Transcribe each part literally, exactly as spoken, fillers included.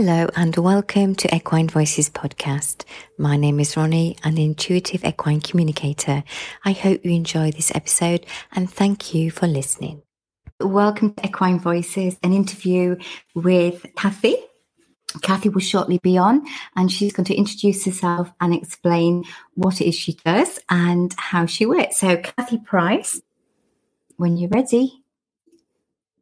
Hello and welcome to Equine Voices podcast. My name is Ronnie, an intuitive equine communicator. I hope you enjoy this episode and thank you for listening. Welcome to Equine Voices, an interview with Kathy. Kathy will shortly be on and she's going to introduce herself and explain what it is she does and how she works. So Kathy Price, when you're ready.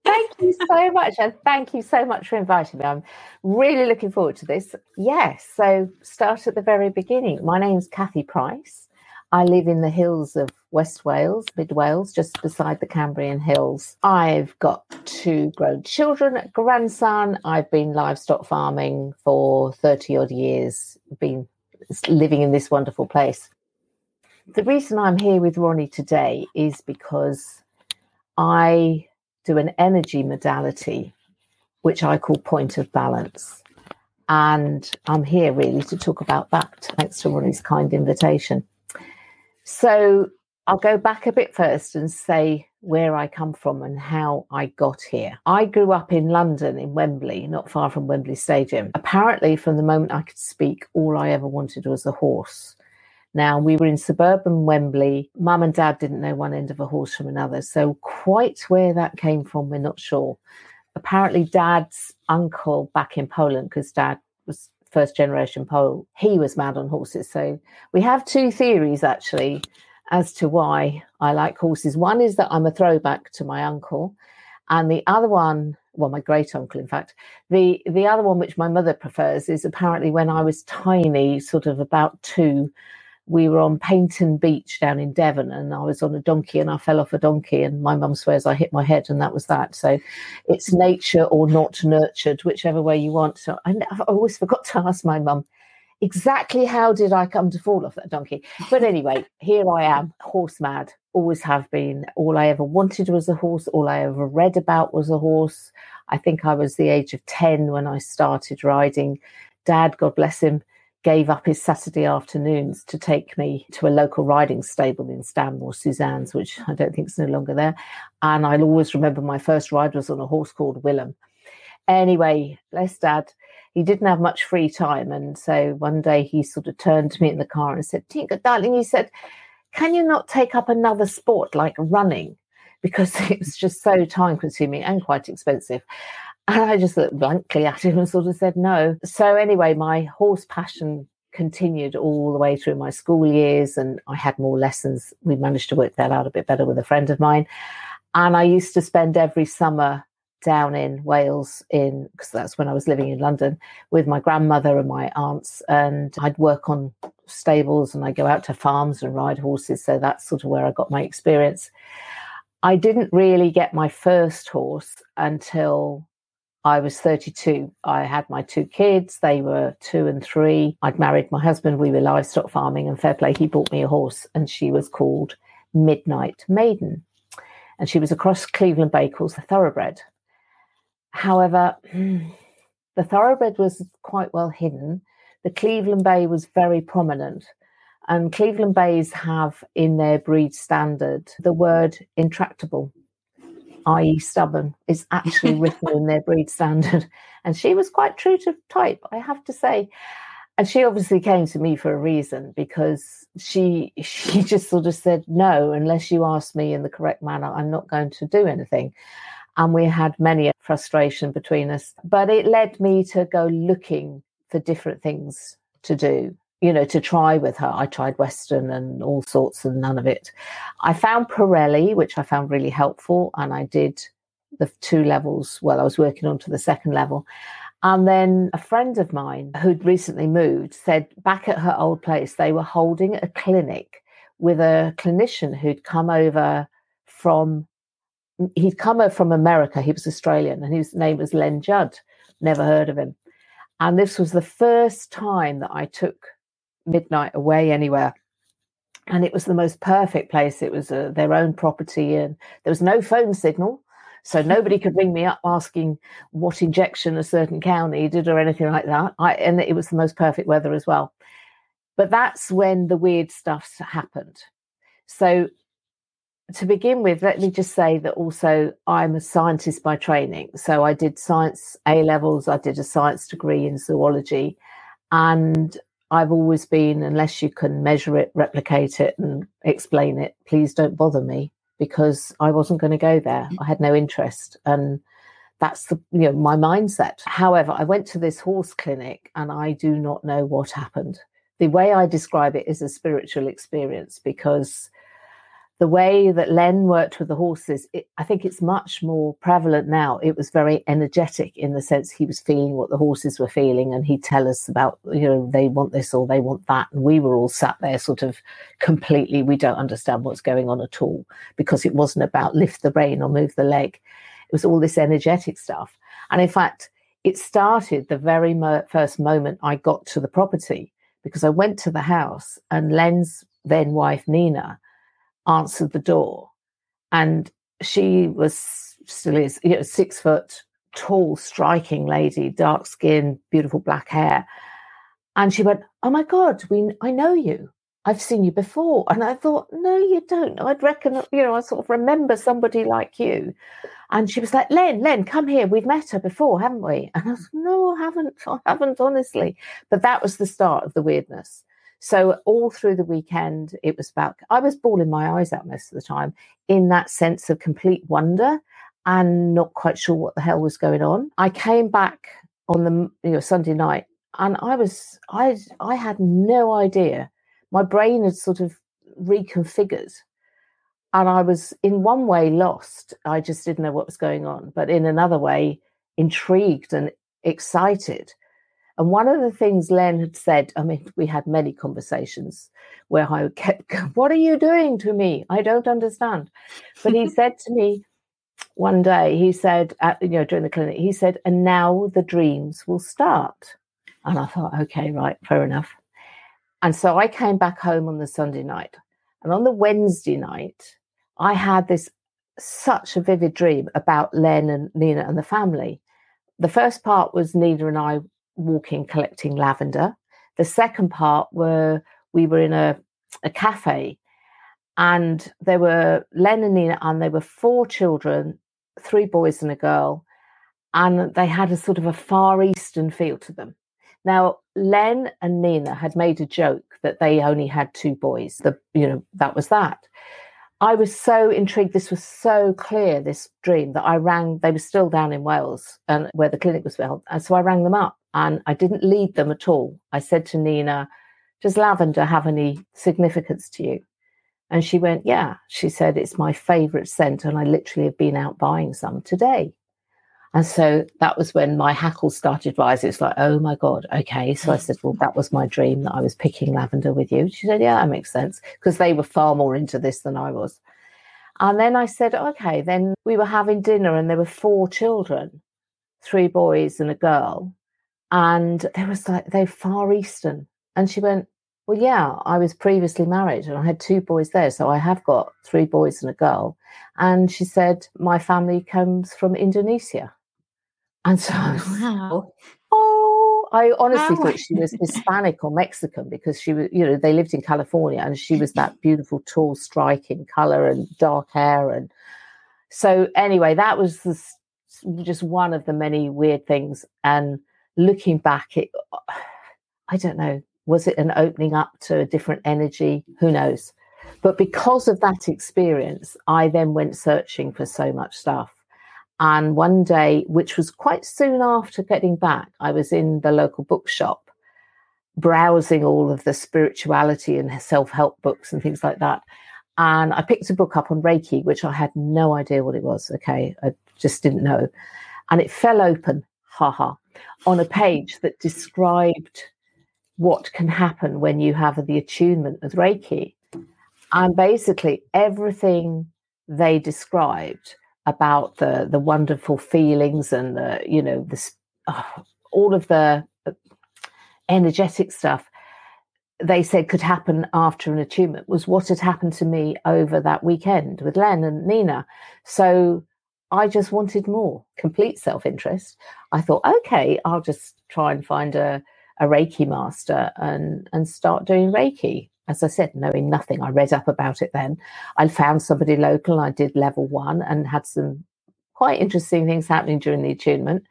Thank you so much. And thank you so much for inviting me. I'm really looking forward to this. Yes. So start at the very beginning. My name's Kathy Price. I live in the hills of West Wales, Mid Wales, just beside the Cambrian Hills. I've got two grown children, a grandson. I've been livestock farming for thirty odd years, been living in this wonderful place. The reason I'm here with Ronnie today is because I do an energy modality, which I call Point of Balance. And I'm here really to talk about that, thanks to Ronnie's kind invitation. So I'll go back a bit first and say where I come from and how I got here. I grew up in London, in Wembley, not far from Wembley Stadium. Apparently, from the moment I could speak, all I ever wanted was a horse. Now, we were in suburban Wembley. Mum and Dad didn't know one end of a horse from another. So quite where that came from, we're not sure. Apparently, Dad's uncle back in Poland, because Dad was first generation Pole, he was mad on horses. So we have two theories, actually, as to why I like horses. One is that I'm a throwback to my uncle. And the other one, well, my great uncle, in fact, the, the other one, which my mother prefers, is apparently when I was tiny, sort of about two, we were on Painton Beach down in Devon and I was on a donkey and I fell off a donkey and my mum swears I hit my head and that was that. So it's nature or not nurtured, whichever way you want. So I, I always forgot to ask my mum, exactly how did I come to fall off that donkey? But anyway, here I am, horse mad, always have been. All I ever wanted was a horse. All I ever read about was a horse. I think I was the age of ten when I started riding. Dad, God bless him, gave up his Saturday afternoons to take me to a local riding stable in Stanmore, Suzanne's, which I don't think is no longer there. And I'll always remember my first ride was on a horse called Willem. Anyway, bless Dad. He didn't have much free time. And so one day he sort of turned to me in the car and said, "Tinka, darling," he said, "can you not take up another sport like running? Because it was just so time consuming and quite expensive." And I just looked blankly at him and sort of said no. So anyway, my horse passion continued all the way through my school years and I had more lessons. We managed to work that out a bit better with a friend of mine. And I used to spend every summer down in Wales, in because that's when I was living in London, with my grandmother and my aunts. And I'd work on stables and I'd go out to farms and ride horses. So that's sort of where I got my experience. I didn't really get my first horse until I was thirty-two. I had my two kids. They were two and three. I'd married my husband. We were livestock farming and fair play. He bought me a horse and she was called Midnight Maiden. And she was across Cleveland Bay called the Thoroughbred. However, the Thoroughbred was quite well hidden. The Cleveland Bay was very prominent. And Cleveland Bays have in their breed standard the word intractable, that is stubborn, is actually written in their breed standard. And she was quite true to type, I have to say. And she obviously came to me for a reason, because she she just sort of said, no, unless you ask me in the correct manner, I'm not going to do anything. And we had many a frustration between us. But it led me to go looking for different things to do, you know, to try with her. I tried Western and all sorts and none of it. I found Parelli, which I found really helpful, and I did the two levels. Well, I was working on to the second level. And then a friend of mine who'd recently moved said back at her old place, they were holding a clinic with a clinician who'd come over from, he'd come over from America. He was Australian and his name was Len Judd. Never heard of him. And this was the first time that I took Midnight away anywhere, and it was the most perfect place. It was uh, their own property and there was no phone signal, so nobody could ring me up asking what injection a certain cow needed or anything like that. I and it was the most perfect weather as well. But that's when the weird stuff happened. So to begin with, let me just say that also I'm a scientist by training. So I did science A-levels, I did a science degree in zoology, and I've always been, unless you can measure it, replicate it and explain it, please don't bother me, because I wasn't going to go there. I had no interest, and that's the, you know, my mindset. However, I went to this horse clinic and I do not know what happened. The way I describe it is a spiritual experience, because the way that Len worked with the horses, it, I think it's much more prevalent now. It was very energetic in the sense he was feeling what the horses were feeling, and he'd tell us about, you know, they want this or they want that. And we were all sat there sort of completely, we don't understand what's going on at all, because it wasn't about lift the rein or move the leg. It was all this energetic stuff. And in fact, it started the very mo- first moment I got to the property, because I went to the house and Len's then wife, Nina, answered the door, and she was still is you know six foot tall, striking lady, dark skin, beautiful black hair, and she went, "Oh my God, we I know you. I've seen you before." And I thought, "No, you don't. I'd reckon you know I sort of remember somebody like you." And she was like, "Len, Len, come here. We've met her before, haven't we?" And I was, "No, I haven't. I haven't, honestly." But that was the start of the weirdness. So all through the weekend, it was about, I was bawling my eyes out most of the time in that sense of complete wonder and not quite sure what the hell was going on. I came back on the you know, Sunday night, and I was, I, I had no idea. My brain had sort of reconfigured, and I was in one way lost. I just didn't know what was going on, but in another way, intrigued and excited. And one of the things Len had said, I mean, we had many conversations where I kept going, "What are you doing to me? I don't understand." But he said to me one day, he said, uh, you know, during the clinic, he said, "And now the dreams will start." And I thought, okay, right, fair enough. And so I came back home on the Sunday night. And on the Wednesday night, I had this such a vivid dream about Len and Nina and the family. The first part was Nina and I walking, collecting lavender. The second part were we were in a, a cafe, and there were Len and Nina, and there were four children, three boys and a girl, and they had a sort of a Far Eastern feel to them. Now, Len and Nina had made a joke that they only had two boys. The, you know, that was that. I was so intrigued. This was so clear, this dream, that I rang. They were still down in Wales and where the clinic was held, and so I rang them up. And I didn't lead them at all. I said to Nina, "Does lavender have any significance to you?" And she went, "Yeah." She said, "It's my favourite scent, and I literally have been out buying some today." And so that was when my hackles started rising. It's like, oh, my God, okay. So I said, "Well, that was my dream, that I was picking lavender with you." She said, "Yeah, that makes sense," because they were far more into this than I was. And then I said, okay, then we were having dinner, and there were four children, three boys and a girl. And they was like, they Far Eastern. And she went, "Well, yeah, I was previously married and I had two boys there. So I have got three boys and a girl." And she said, "My family comes from Indonesia." And so I was, wow. oh, I honestly wow. thought she was Hispanic or Mexican, because she was, you know, they lived in California, and she was that beautiful, tall, striking color and dark hair. And so anyway, that was this, just one of the many weird things. And looking back, it, I don't know, was it an opening up to a different energy? Who knows? But because of that experience, I then went searching for so much stuff. And one day, which was quite soon after getting back, I was in the local bookshop, browsing all of the spirituality and self-help books and things like that. And I picked a book up on Reiki, which I had no idea what it was. Okay, I just didn't know. And it fell open, haha, on a page that described what can happen when you have the attunement with Reiki. And basically everything they described about the the wonderful feelings and the, you know, this oh, all of the energetic stuff they said could happen after an attunement was what had happened to me over that weekend with Len and Nina. So I just wanted more, complete self-interest. I thought, okay, I'll just try and find a, a Reiki master and, and start doing Reiki. as I said, knowing nothing. I read up about it then. I found somebody local. I did level one and had some quite interesting things happening during the attunement.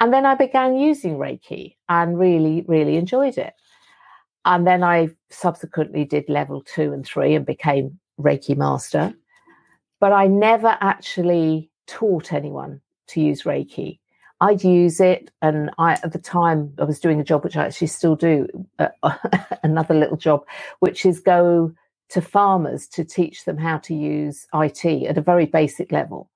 And then I began using Reiki and really, really enjoyed it. And then I subsequently did level two and three and became Reiki master. But I never actually taught anyone to use Reiki. I'd use it, and I, at the time, I was doing a job, which I actually still do, uh, another little job, which is go to farmers to teach them how to use I T at a very basic level.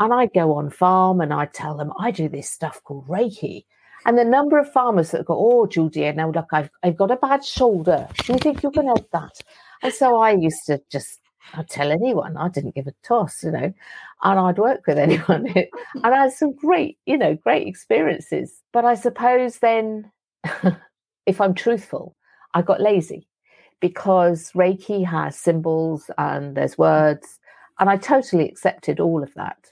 And I'd go on farm and I'd tell them, I do this stuff called Reiki. And the number of farmers that go, oh, Judy, now look, I've, I've got a bad shoulder. Do you think you can help that? And so I used to just... I'd tell anyone. I didn't give a toss, you know, and I'd work with anyone. And I had some great, you know, great experiences. But I suppose then, if I'm truthful, I got lazy because Reiki has symbols and there's words. And I totally accepted all of that.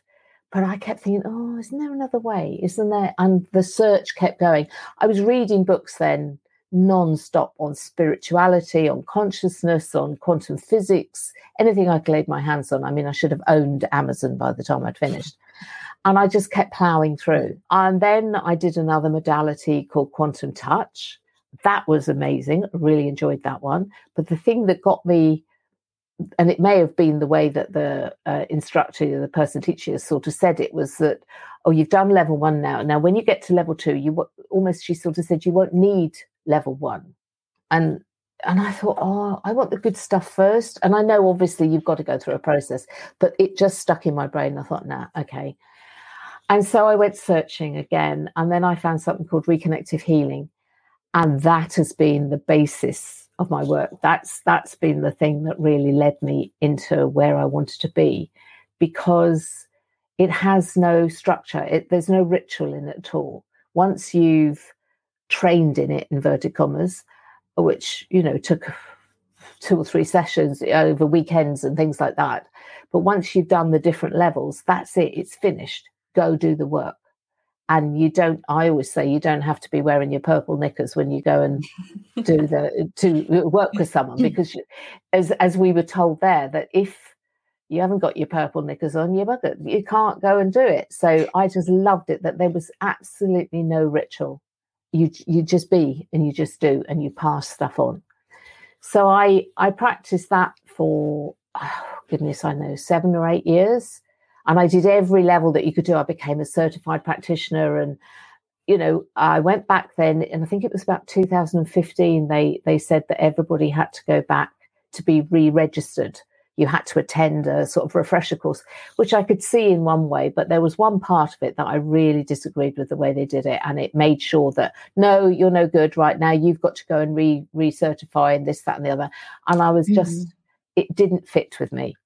But I kept thinking, oh, isn't there another way? Isn't there? And the search kept going. I was reading books then non-stop on spirituality, on consciousness, on quantum physics, anything I could lay my hands on. I mean, I should have owned Amazon by the time I'd finished. And I just kept ploughing through. And then I did another modality called Quantum Touch. That was amazing. I really enjoyed that one. But the thing that got me, and it may have been the way that the uh, instructor, the person teaching us, sort of said it, was that, oh, you've done level one now. Now, when you get to level two, you w- almost, she sort of said, you won't need level one. And and I thought, oh, I want the good stuff first. And I know obviously you've got to go through a process, but it just stuck in my brain. I thought, nah, okay. And so I went searching again, and then I found something called Reconnective Healing. And that has been the basis of my work. That's that's been the thing that really led me into where I wanted to be, because it has no structure. It, there's no ritual in it at all. Once you've trained in it, inverted commas, which, you know, took two or three sessions over weekends and things like that. But once you've done the different levels, that's it, it's finished. Go do the work. And you don't, I always say, you don't have to be wearing your purple knickers when you go and do the, to work with someone, because you, as as we were told there, that if you haven't got your purple knickers on, you're buggered. You can't go and do it. So I just loved it that there was absolutely no ritual. You you just be and you just do and you pass stuff on. So I I practiced that for, oh, goodness, I know, seven or eight years. And I did every level that you could do. I became a certified practitioner. And, you know, I went back then, and I think it was about two thousand fifteen, they, they said that everybody had to go back to be re-registered. You had to attend a sort of refresher course, which I could see in one way, but there was one part of it that I really disagreed with the way they did it. And it made sure that, no, you're no good right now. You've got to go and re recertify and this, that, and the other. And I was just, mm-hmm. It didn't fit with me.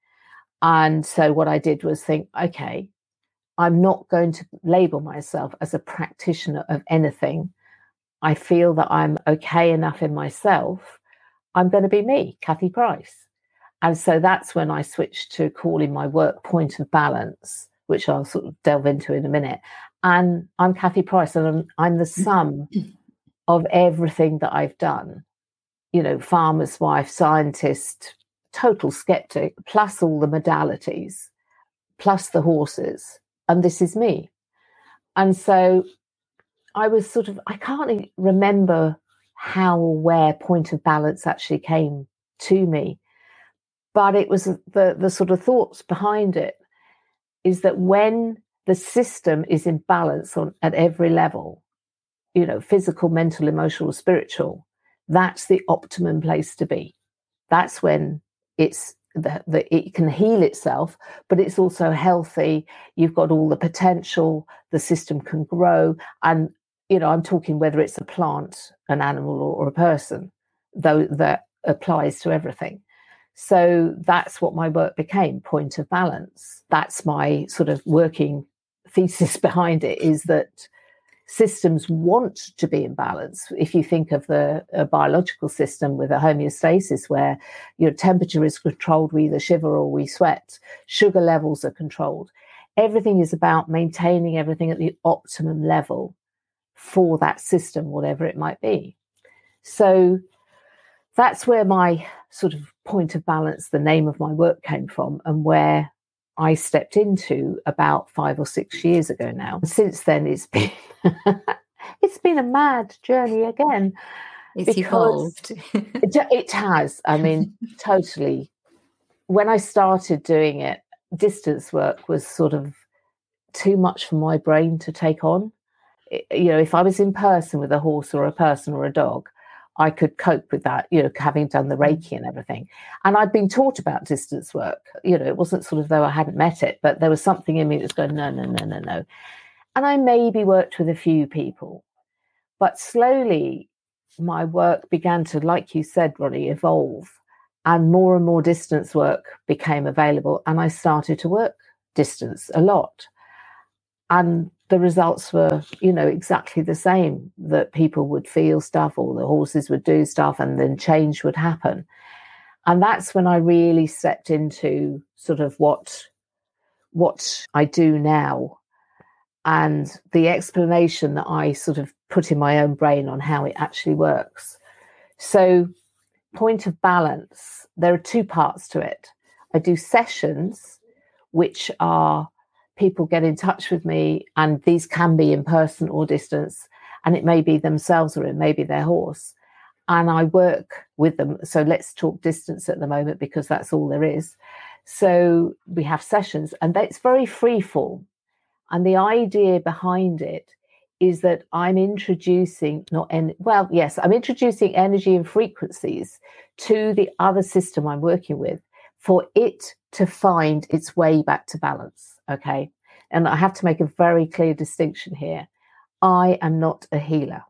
And so what I did was think, okay, I'm not going to label myself as a practitioner of anything. I feel that I'm okay enough in myself. I'm going to be me, Kathy Price. And so that's when I switched to calling my work Point of Balance, which I'll sort of delve into in a minute. And I'm Kathy Price, and I'm, I'm the sum of everything that I've done. You know, farmer's wife, scientist, total skeptic, plus all the modalities, plus the horses. And this is me. And so I was sort of, I can't remember how or where Point of Balance actually came to me. But it was the, the sort of thoughts behind it is that when the system is in balance on at every level, you know, physical, mental, emotional, spiritual, that's the optimum place to be. That's when it's the, the, it can heal itself, but it's also healthy. You've got all the potential. The system can grow. And, you know, I'm talking whether it's a plant, an animal, or, or a person, though that applies to everything. So that's what my work became, Point of Balance. That's my sort of working thesis behind it, is that systems want to be in balance. If you think of the a biological system with a homeostasis where your temperature is controlled, we either shiver or we sweat, sugar levels are controlled. Everything is about maintaining everything at the optimum level for that system, whatever it might be. So that's where my sort of Point of Balance, the name of my work, came from, and where I stepped into about five or six years ago now. Since then, it's been it's been a mad journey again. It's evolved. it, it has. I mean, totally. When I started doing it, distance work was sort of too much for my brain to take on. It, you know, if I was in person with a horse or a person or a dog, I could cope with that, you know, having done the Reiki and everything. And I'd been taught about distance work. You know, it wasn't sort of though I hadn't met it, but there was something in me that was going, no, no, no, no, no. And I maybe worked with a few people. But slowly my work began to, like you said, Ronnie, evolve. And more and more distance work became available. And I started to work distance a lot. And the results were, you know, exactly the same, that people would feel stuff or the horses would do stuff and then change would happen. And that's when I really stepped into sort of what, what I do now and the explanation that I sort of put in my own brain on how it actually works. So Point of Balance, there are two parts to it. I do sessions, which are people get in touch with me, and these can be in person or distance, and it may be themselves or it may be their horse. And I work with them. So let's talk distance at the moment because that's all there is. So we have sessions, and it's very free form. And the idea behind it is that I'm introducing not en- well, yes, I'm introducing energy and frequencies to the other system I'm working with for it to find its way back to balance. Okay. And I have to make a very clear distinction here. I am not a healer.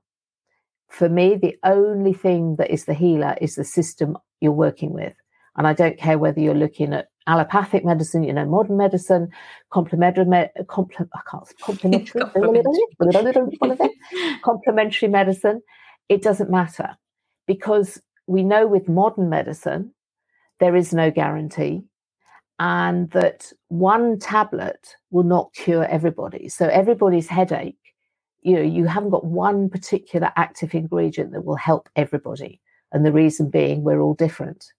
For me, the only thing that is the healer is the system you're working with. And I don't care whether you're looking at allopathic medicine, you know, modern medicine, complementary, me- compl- I can't, complementary, complementary. complementary medicine. It doesn't matter, because we know with modern medicine, there is no guarantee. And that one tablet will not cure everybody. So everybody's headache, you know, you haven't got one particular active ingredient that will help everybody. And the reason being we're all different.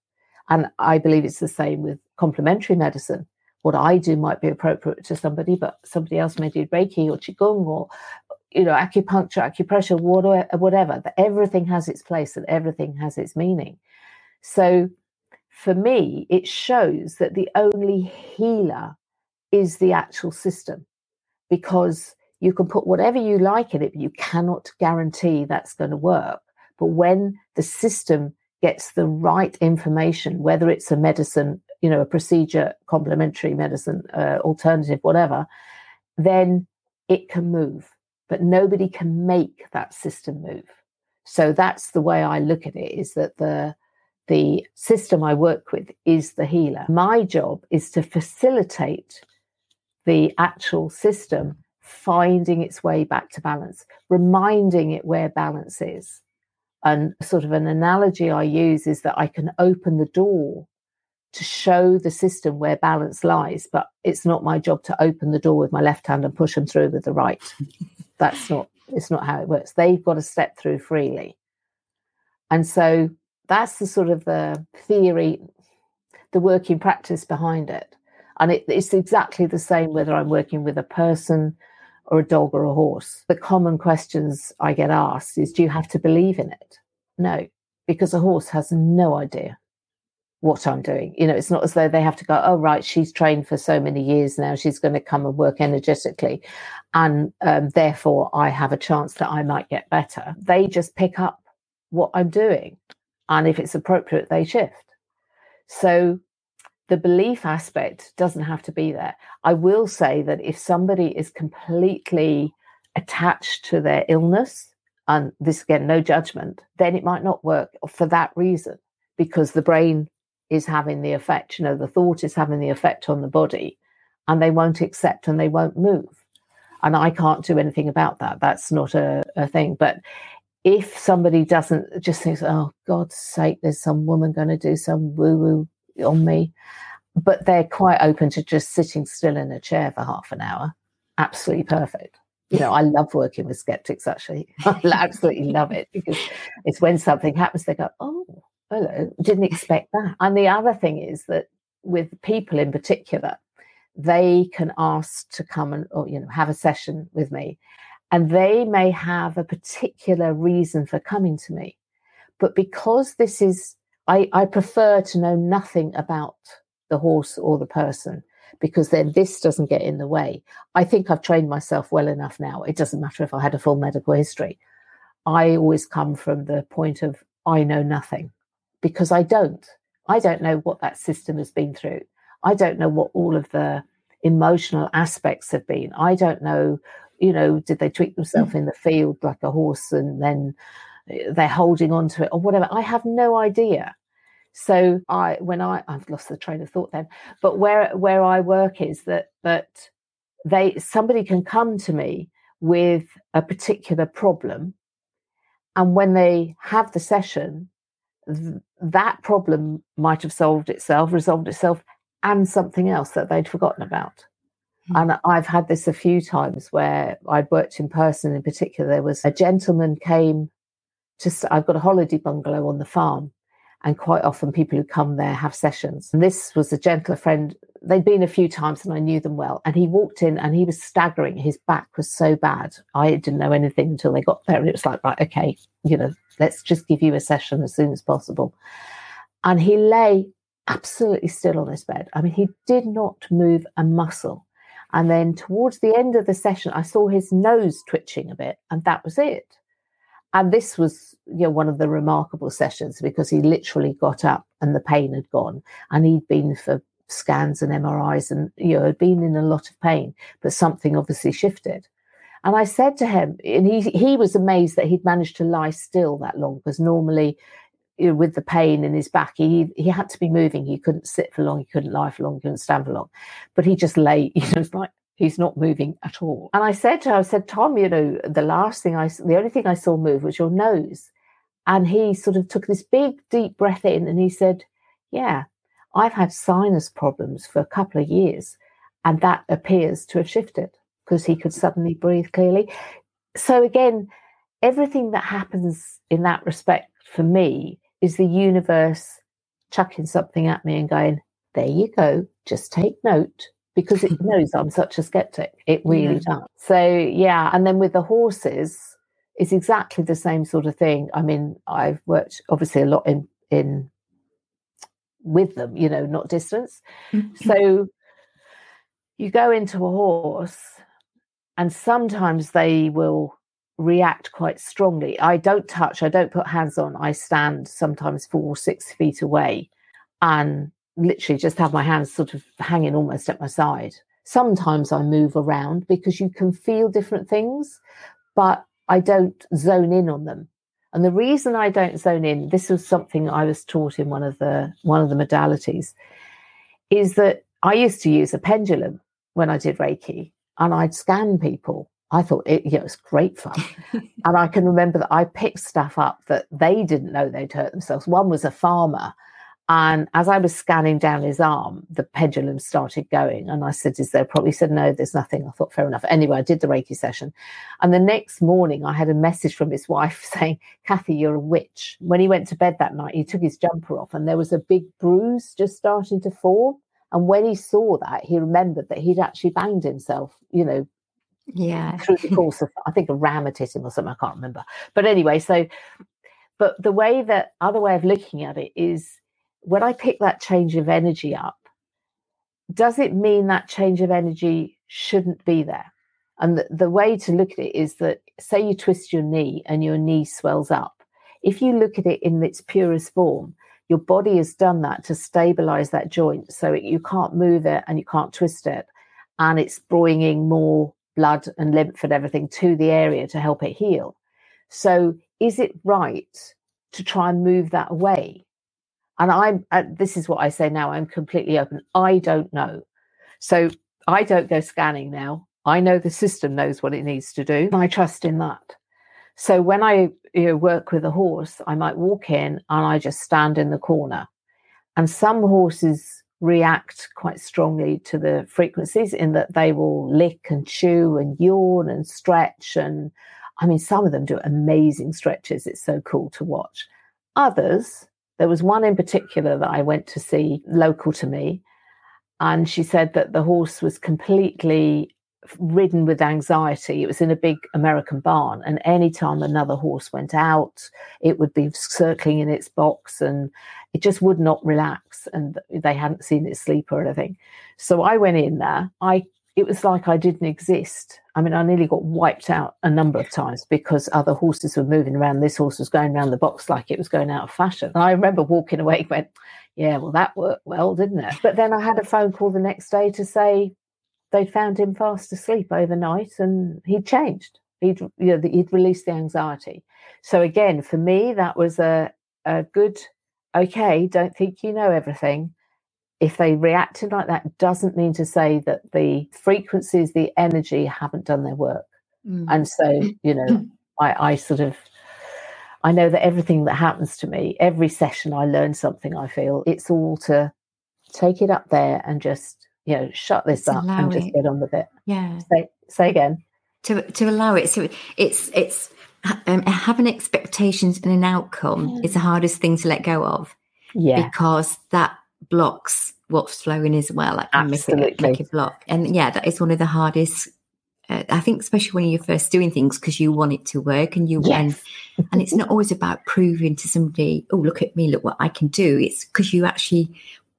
And I believe it's the same with complementary medicine. What I do might be appropriate to somebody, but somebody else may do Reiki or Qigong or, you know, acupuncture, acupressure, whatever. That everything has its place and everything has its meaning. So for me, it shows that the only healer is the actual system, because you can put whatever you like in it, but you cannot guarantee that's going to work. But when the system gets the right information, whether it's a medicine, you know, a procedure, complementary medicine, uh, alternative, whatever, then it can move. But nobody can make that system move. So that's the way I look at it, is that the The system I work with is the healer. My job is to facilitate the actual system finding its way back to balance, reminding it where balance is. And sort of an analogy I use is that I can open the door to show the system where balance lies, but it's not my job to open the door with my left hand and push them through with the right. That's not, it's not how it works. They've got to step through freely. And so that's the sort of the theory, the working practice behind it. And it, it's exactly the same whether I'm working with a person or a dog or a horse. The common questions I get asked is, do you have to believe in it? No, because a horse has no idea what I'm doing. You know, it's not as though they have to go, oh, right, she's trained for so many years now, she's going to come and work energetically, and um, therefore I have a chance that I might get better. They just pick up what I'm doing. And if it's appropriate, they shift. So the belief aspect doesn't have to be there. I will say that if somebody is completely attached to their illness, and this again, no judgment, then it might not work for that reason, because the brain is having the effect, you know, the thought is having the effect on the body, and they won't accept and they won't move. And I can't do anything about that. That's not a, a thing. But if somebody doesn't, just thinks, oh, God's sake, there's some woman going to do some woo-woo on me, but they're quite open to just sitting still in a chair for half an hour, absolutely perfect. You know, I love working with skeptics, actually. I absolutely love it, because it's when something happens, they go, oh, I didn't expect that. And the other thing is that with people in particular, they can ask to come and, or, you know, have a session with me. And they may have a particular reason for coming to me. But because this is, I, I prefer to know nothing about the horse or the person, because then this doesn't get in the way. I think I've trained myself well enough now. It doesn't matter if I had a full medical history. I always come from the point of I know nothing, because I don't. I don't know what that system has been through. I don't know what all of the emotional aspects have been. I don't know, you know, did they tweak themselves in the field like a horse and then they're holding on to it or whatever? I have no idea. So I, when I, I've lost the train of thought then, but where where I work is that that they somebody can come to me with a particular problem, and when they have the session, th- that problem might have solved itself, resolved itself, and something else that they'd forgotten about. Mm-hmm. And I've had this a few times where I'd worked in person. In particular, there was a gentleman came to. I've got a holiday bungalow on the farm. And quite often people who come there have sessions. And this was a gentler friend. They'd been a few times and I knew them well. And he walked in and he was staggering. His back was so bad. I didn't know anything until they got there. And it was like, right, okay, you know, let's just give you a session as soon as possible. And he lay absolutely still on his bed. I mean, he did not move a muscle. And then towards the end of the session, I saw his nose twitching a bit. And that was it. And this was, you know, one of the remarkable sessions, because he literally got up and the pain had gone, and he'd been for scans and M R Is and, you know, had been in a lot of pain, but something obviously shifted. And I said to him, and he he was amazed that he'd managed to lie still that long, because normally, you know, with the pain in his back, he he had to be moving. He couldn't sit for long, he couldn't lie for long, he couldn't stand for long, but he just lay, you know, like, he's not moving at all. And I said to her, I said, Tom, you know, the last thing I, the only thing I saw move was your nose. And he sort of took this big, deep breath in and he said, yeah, I've had sinus problems for a couple of years. And that appears to have shifted, because he could suddenly breathe clearly. So again, everything that happens in that respect for me is the universe chucking something at me and going, there you go, just take note. Because it knows I'm such a skeptic. It really yeah. does. So, yeah. And then with the horses, it's exactly the same sort of thing. I mean, I've worked obviously a lot in, in with them, you know, not distance. So you go into a horse and sometimes they will react quite strongly. I don't touch. I don't put hands on. I stand sometimes four or six feet away and literally just have my hands sort of hanging almost at my side. Sometimes I move around because you can feel different things, but I don't zone in on them. And the reason I don't zone in, this was something I was taught in one of the one of the modalities, is that I used to use a pendulum when I did Reiki and I'd scan people. I thought it, you know, it was great fun. And I can remember that I picked stuff up that they didn't know they'd hurt themselves. One was a farmer. And as I was scanning down his arm, the pendulum started going. And I said, is there a problem? He said, no, there's nothing. I thought, fair enough. Anyway, I did the Reiki session. And the next morning, I had a message from his wife saying, Kathy, you're a witch. When he went to bed that night, he took his jumper off and there was a big bruise just starting to form. And when he saw that, he remembered that he'd actually banged himself, you know, yeah, through the course of, I think a ram had hit him or something. I can't remember. But anyway, so, but the way that other way of looking at it is, when I pick that change of energy up, does it mean that change of energy shouldn't be there? And the, the way to look at it is that, say you twist your knee and your knee swells up. If you look at it in its purest form, your body has done that to stabilize that joint. So it, you can't move it and you can't twist it. And it's bringing more blood and lymph and everything to the area to help it heal. So is it right to try and move that away? And I'm, uh, this is what I say now, I'm completely open. I don't know. So I don't go scanning now. I know the system knows what it needs to do. I trust in that. So when I, you know, work with a horse, I might walk in and I just stand in the corner. And some horses react quite strongly to the frequencies in that they will lick and chew and yawn and stretch. And I mean, some of them do amazing stretches. It's so cool to watch. Others, There was one in particular that I went to see local to me, and she said that the horse was completely ridden with anxiety. It was in a big American barn, and any time another horse went out, it would be circling in its box, and it just would not relax, and they hadn't seen it sleep or anything. So I went in there. I It was like I didn't exist. I mean, I nearly got wiped out a number of times because other horses were moving around. This horse was going around the box like it was going out of fashion. And I remember walking away and went, yeah, well, that worked well, didn't it? But then I had a phone call the next day to say they'd found him fast asleep overnight and he'd changed. He'd, you know, he'd released the anxiety. So again, for me, that was a, a good, okay, don't think you know everything. If they reacted like that, doesn't mean to say that the frequencies, the energy haven't done their work. Mm. And so, you know, I, I sort of, I know that everything that happens to me, every session I learn something, I feel, it's all to take it up there and just, you know, shut this up and just get on with it. Yeah. Say, say again. To to allow it. So it's, it's um, having expectations and an outcome yeah. is the hardest thing to let go of. Yeah. Because that blocks what's flowing as well, like absolutely make it, make it block. And yeah, that is one of the hardest uh, I think, especially when you're first doing things, because you want it to work and you yes. win. And it's not always about proving to somebody, oh, look at me, look what I can do. It's because you actually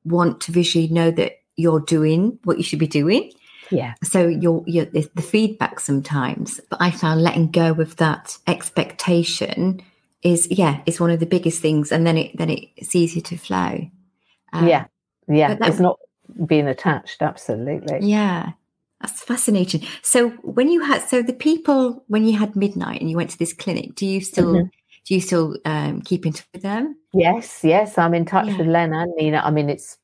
want to visually know that you're doing what you should be doing. Yeah. So you're, you're the, the feedback sometimes, but I found letting go of that expectation is yeah it's one of the biggest things, and then it then it, it's easier to flow. Um, yeah, yeah, that, it's not being attached, absolutely. Yeah, that's fascinating. So when you had, so the people, when you had Midnight and you went to this clinic, do you still, mm-hmm. do you still um, keep in touch with them? Yes, yes, I'm in touch yeah. with Len and Nina. I mean, it's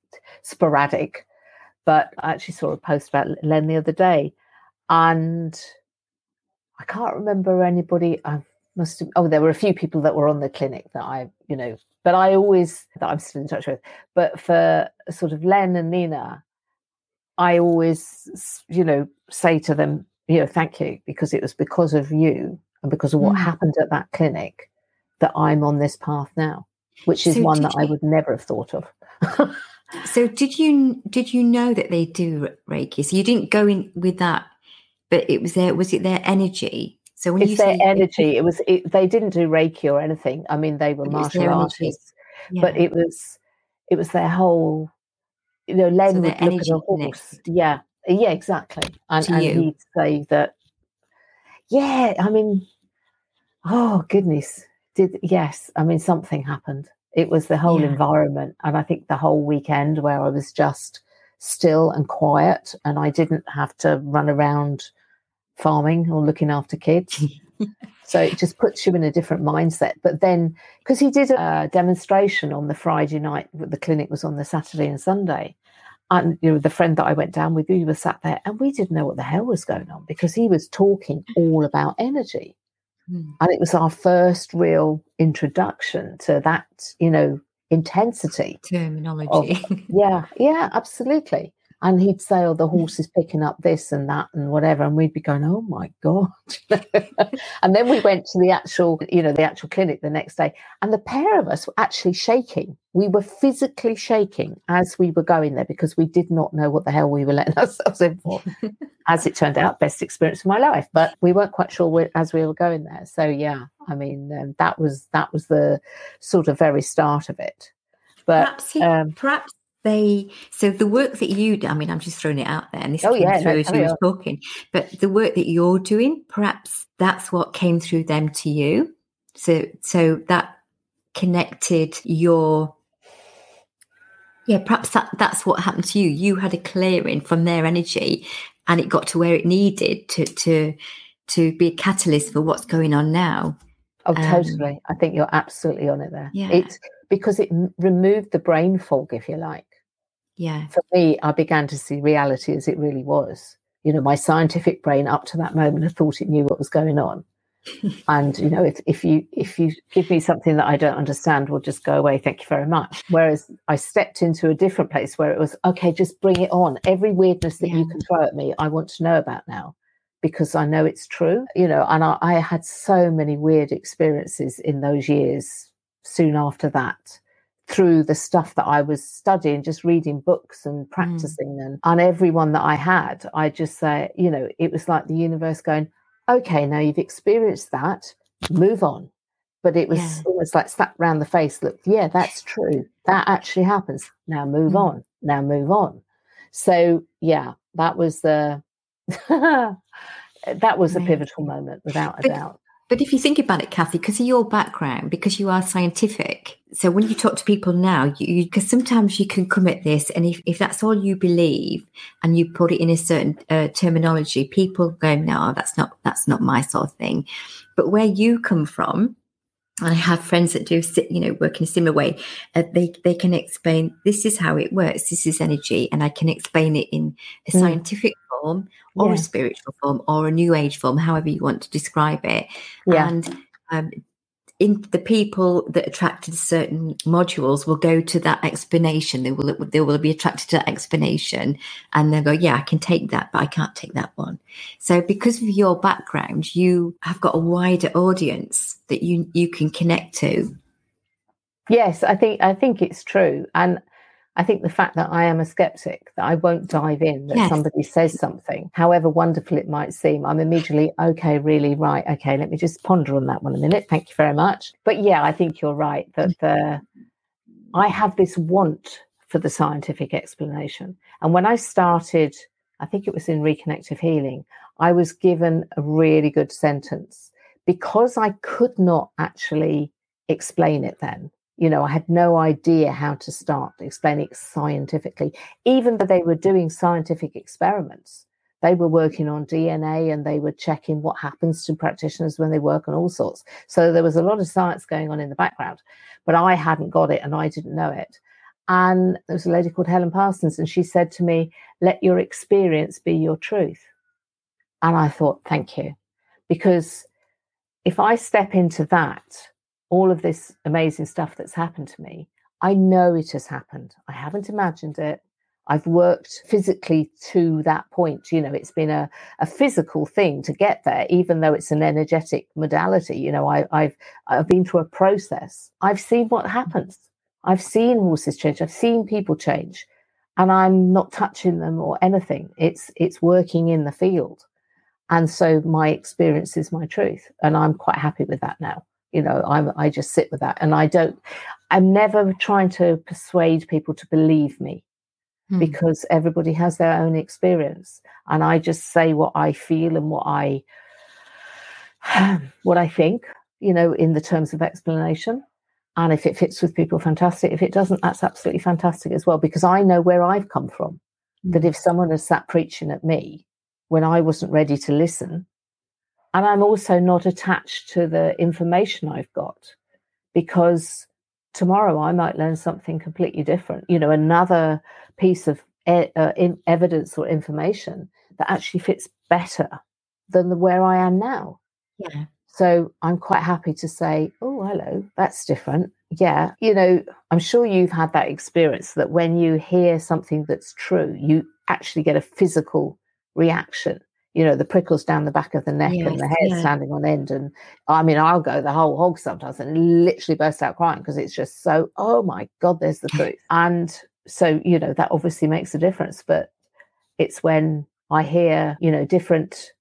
sporadic, but I actually saw a post about Len the other day, and I can't remember anybody, I must have, oh, there were a few people that were on the clinic that I, you know, but I always, that I'm still in touch with, but for sort of Len and Nina, I always, you know, say to them, you know, thank you, because it was because of you and because of what mm. happened at that clinic that I'm on this path now, which is so one that you, I would never have thought of. So did you did you know that they do Reiki? So you didn't go in with that, but it was their, was it their energy? So when it's you their say energy. It, it was it, they didn't do Reiki or anything. I mean, they were martial artists, yeah. but it was it was their whole. You know, Len so would look at a horse. Yeah, yeah, exactly. And, and he'd say that. Yeah, I mean, oh goodness, did yes? I mean, something happened. It was the whole yeah. environment, and I think the whole weekend where I was just still and quiet, and I didn't have to run around farming or looking after kids. So it just puts you in a different mindset. But then, because he did a demonstration on the Friday night, the clinic was on the Saturday and Sunday, and you know, the friend that I went down with, we were sat there and we didn't know what the hell was going on, because he was talking all about energy. Mm. And it was our first real introduction to that, you know, intensity terminology of, yeah yeah absolutely. And he'd say, oh, the horse is picking up this and that and whatever. And we'd be going, oh, my God. And then we went to the actual, you know, the actual clinic the next day. And the pair of us were actually shaking. We were physically shaking as we were going there, because we did not know what the hell we were letting ourselves in for. As it turned out, best experience of my life. But we weren't quite sure where, as we were going there. So, yeah, I mean, um, that was that was the sort of very start of it. But perhaps he, um, perhaps. They, so the work that you do, I mean, I'm just throwing it out there, and this oh, came yeah, through no, as you were talking, but the work that you're doing, perhaps that's what came through them to you. So so that connected your, yeah, perhaps that, that's what happened to you. You had a clearing from their energy, and it got to where it needed to to, to be a catalyst for what's going on now. Oh, um, totally. I think you're absolutely on it there. Yeah. It's because it removed the brain fog, if you like. Yeah. For me, I began to see reality as it really was. You know, my scientific brain up to that moment I thought it knew what was going on. And, you know, if, if you if you give me something that I don't understand, we'll just go away, thank you very much. Whereas I stepped into a different place where it was, okay, just bring it on. Every weirdness that yeah. you can throw at me, I want to know about now, because I know it's true. You know, and I, I had so many weird experiences in those years soon after that, through the stuff that I was studying, just reading books and practicing. Mm. And on everyone that I had, I just say, you know, it was like the universe going, okay, now you've experienced that, move on. But it was yeah. almost like slap round the face, look, yeah, that's true. That actually happens. Now move mm. on. Now move on. So, yeah, that was the that was a pivotal moment, without a doubt. But if you think about it, Kathy, because of your background, because you are scientific, so when you talk to people now, you because sometimes you can come at this, and if, if that's all you believe and you put it in a certain uh, terminology, people go, no, that's not that's not my sort of thing. But where you come from, and I have friends that do, you know, work in a similar way, uh, they they can explain, this is how it works, this is energy, and I can explain it in a scientific mm. form, or yeah. a spiritual form, or a new age form, however you want to describe it. Yeah. And um, in the people that attracted certain modules will go to that explanation. They will they will be attracted to that explanation, and they'll go, yeah, I can take that, but I can't take that one. So because of your background, you have got a wider audience that you you can connect to. Yes, I think I think it's true. And I think the fact that I am a skeptic, that I won't dive in, that yes. somebody says something, however wonderful it might seem, I'm immediately, okay, really, right, okay, let me just ponder on that one a minute. Thank you very much. But yeah, I think you're right that the, I have this want for the scientific explanation. And when I started, I think it was in Reconnective Healing, I was given a really good sentence because I could not actually explain it then. You know, I had no idea how to start explaining it scientifically, even though they were doing scientific experiments. They were working on D N A and they were checking what happens to practitioners when they work on all sorts. So there was a lot of science going on in the background, but I hadn't got it and I didn't know it. And there was a lady called Helen Parsons, and she said to me, let your experience be your truth. And I thought, thank you, because if I step into that, all of this amazing stuff that's happened to me, I know it has happened. I haven't imagined it. I've worked physically to that point. You know, it's been a, a physical thing to get there, even though it's an energetic modality. You know, I, I've I've been through a process. I've seen what happens. I've seen horses change. I've seen people change, and I'm not touching them or anything. It's it's working in the field, and so my experience is my truth, and I'm quite happy with that now. You know, I'm, I just sit with that, and I don't, I'm never trying to persuade people to believe me mm. because everybody has their own experience, and I just say what I feel and what I, what I think, you know, in the terms of explanation. And if it fits with people, fantastic. If it doesn't, that's absolutely fantastic as well, because I know where I've come from, mm. that if someone has sat preaching at me when I wasn't ready to listen, and I'm also not attached to the information I've got, because tomorrow I might learn something completely different, you know, another piece of e- uh, in evidence or information that actually fits better than the, where I am now. Yeah. So I'm quite happy to say, oh, hello, that's different. Yeah. You know, I'm sure you've had that experience that when you hear something that's true, you actually get a physical reaction. You know, the prickles down the back of the neck yes, and the hair yeah. standing on end. And I mean, I'll go the whole hog sometimes and literally burst out crying, because it's just so, oh my God, there's the truth. And so, you know, that obviously makes a difference. But it's when I hear, you know, different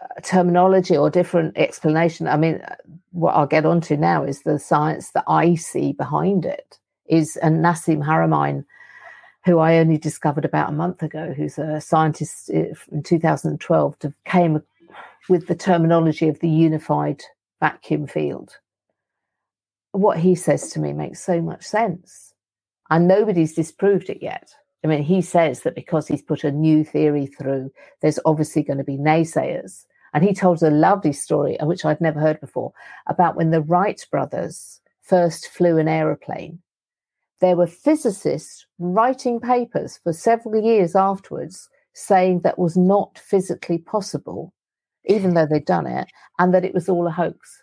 uh, terminology or different explanation. I mean, what I'll get onto now is the science that I see behind it is, and Nassim Haramein, who I only discovered about a month ago, who's a scientist in two thousand twelve, came with the terminology of the unified vacuum field. What he says to me makes so much sense. And nobody's disproved it yet. I mean, he says that because he's put a new theory through, there's obviously going to be naysayers. And he told a lovely story, which I'd never heard before, about when the Wright brothers first flew an aeroplane. There were physicists writing papers for several years afterwards saying that was not physically possible, even though they'd done it, and that it was all a hoax.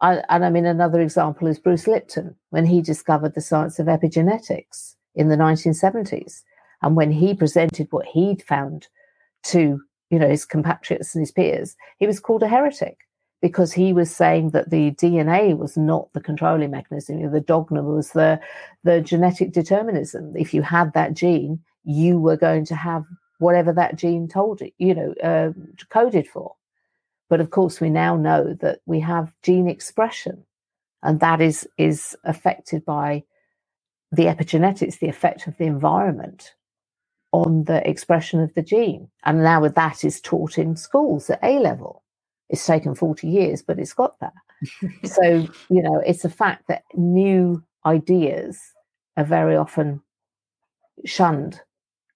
I, and I mean, another example is Bruce Lipton, when he discovered the science of epigenetics in the nineteen seventies. And when he presented what he'd found to, you know, his compatriots and his peers, he was called a heretic, because he was saying that the D N A was not the controlling mechanism. You know, the dogma was the, the genetic determinism. If you had that gene, you were going to have whatever that gene told it, you know, uh, coded for. But of course, we now know that we have gene expression, and that is is affected by the epigenetics, the effect of the environment on the expression of the gene. And now that is taught in schools at A level. It's taken forty years, but it's got that. So, you know, it's a fact that new ideas are very often shunned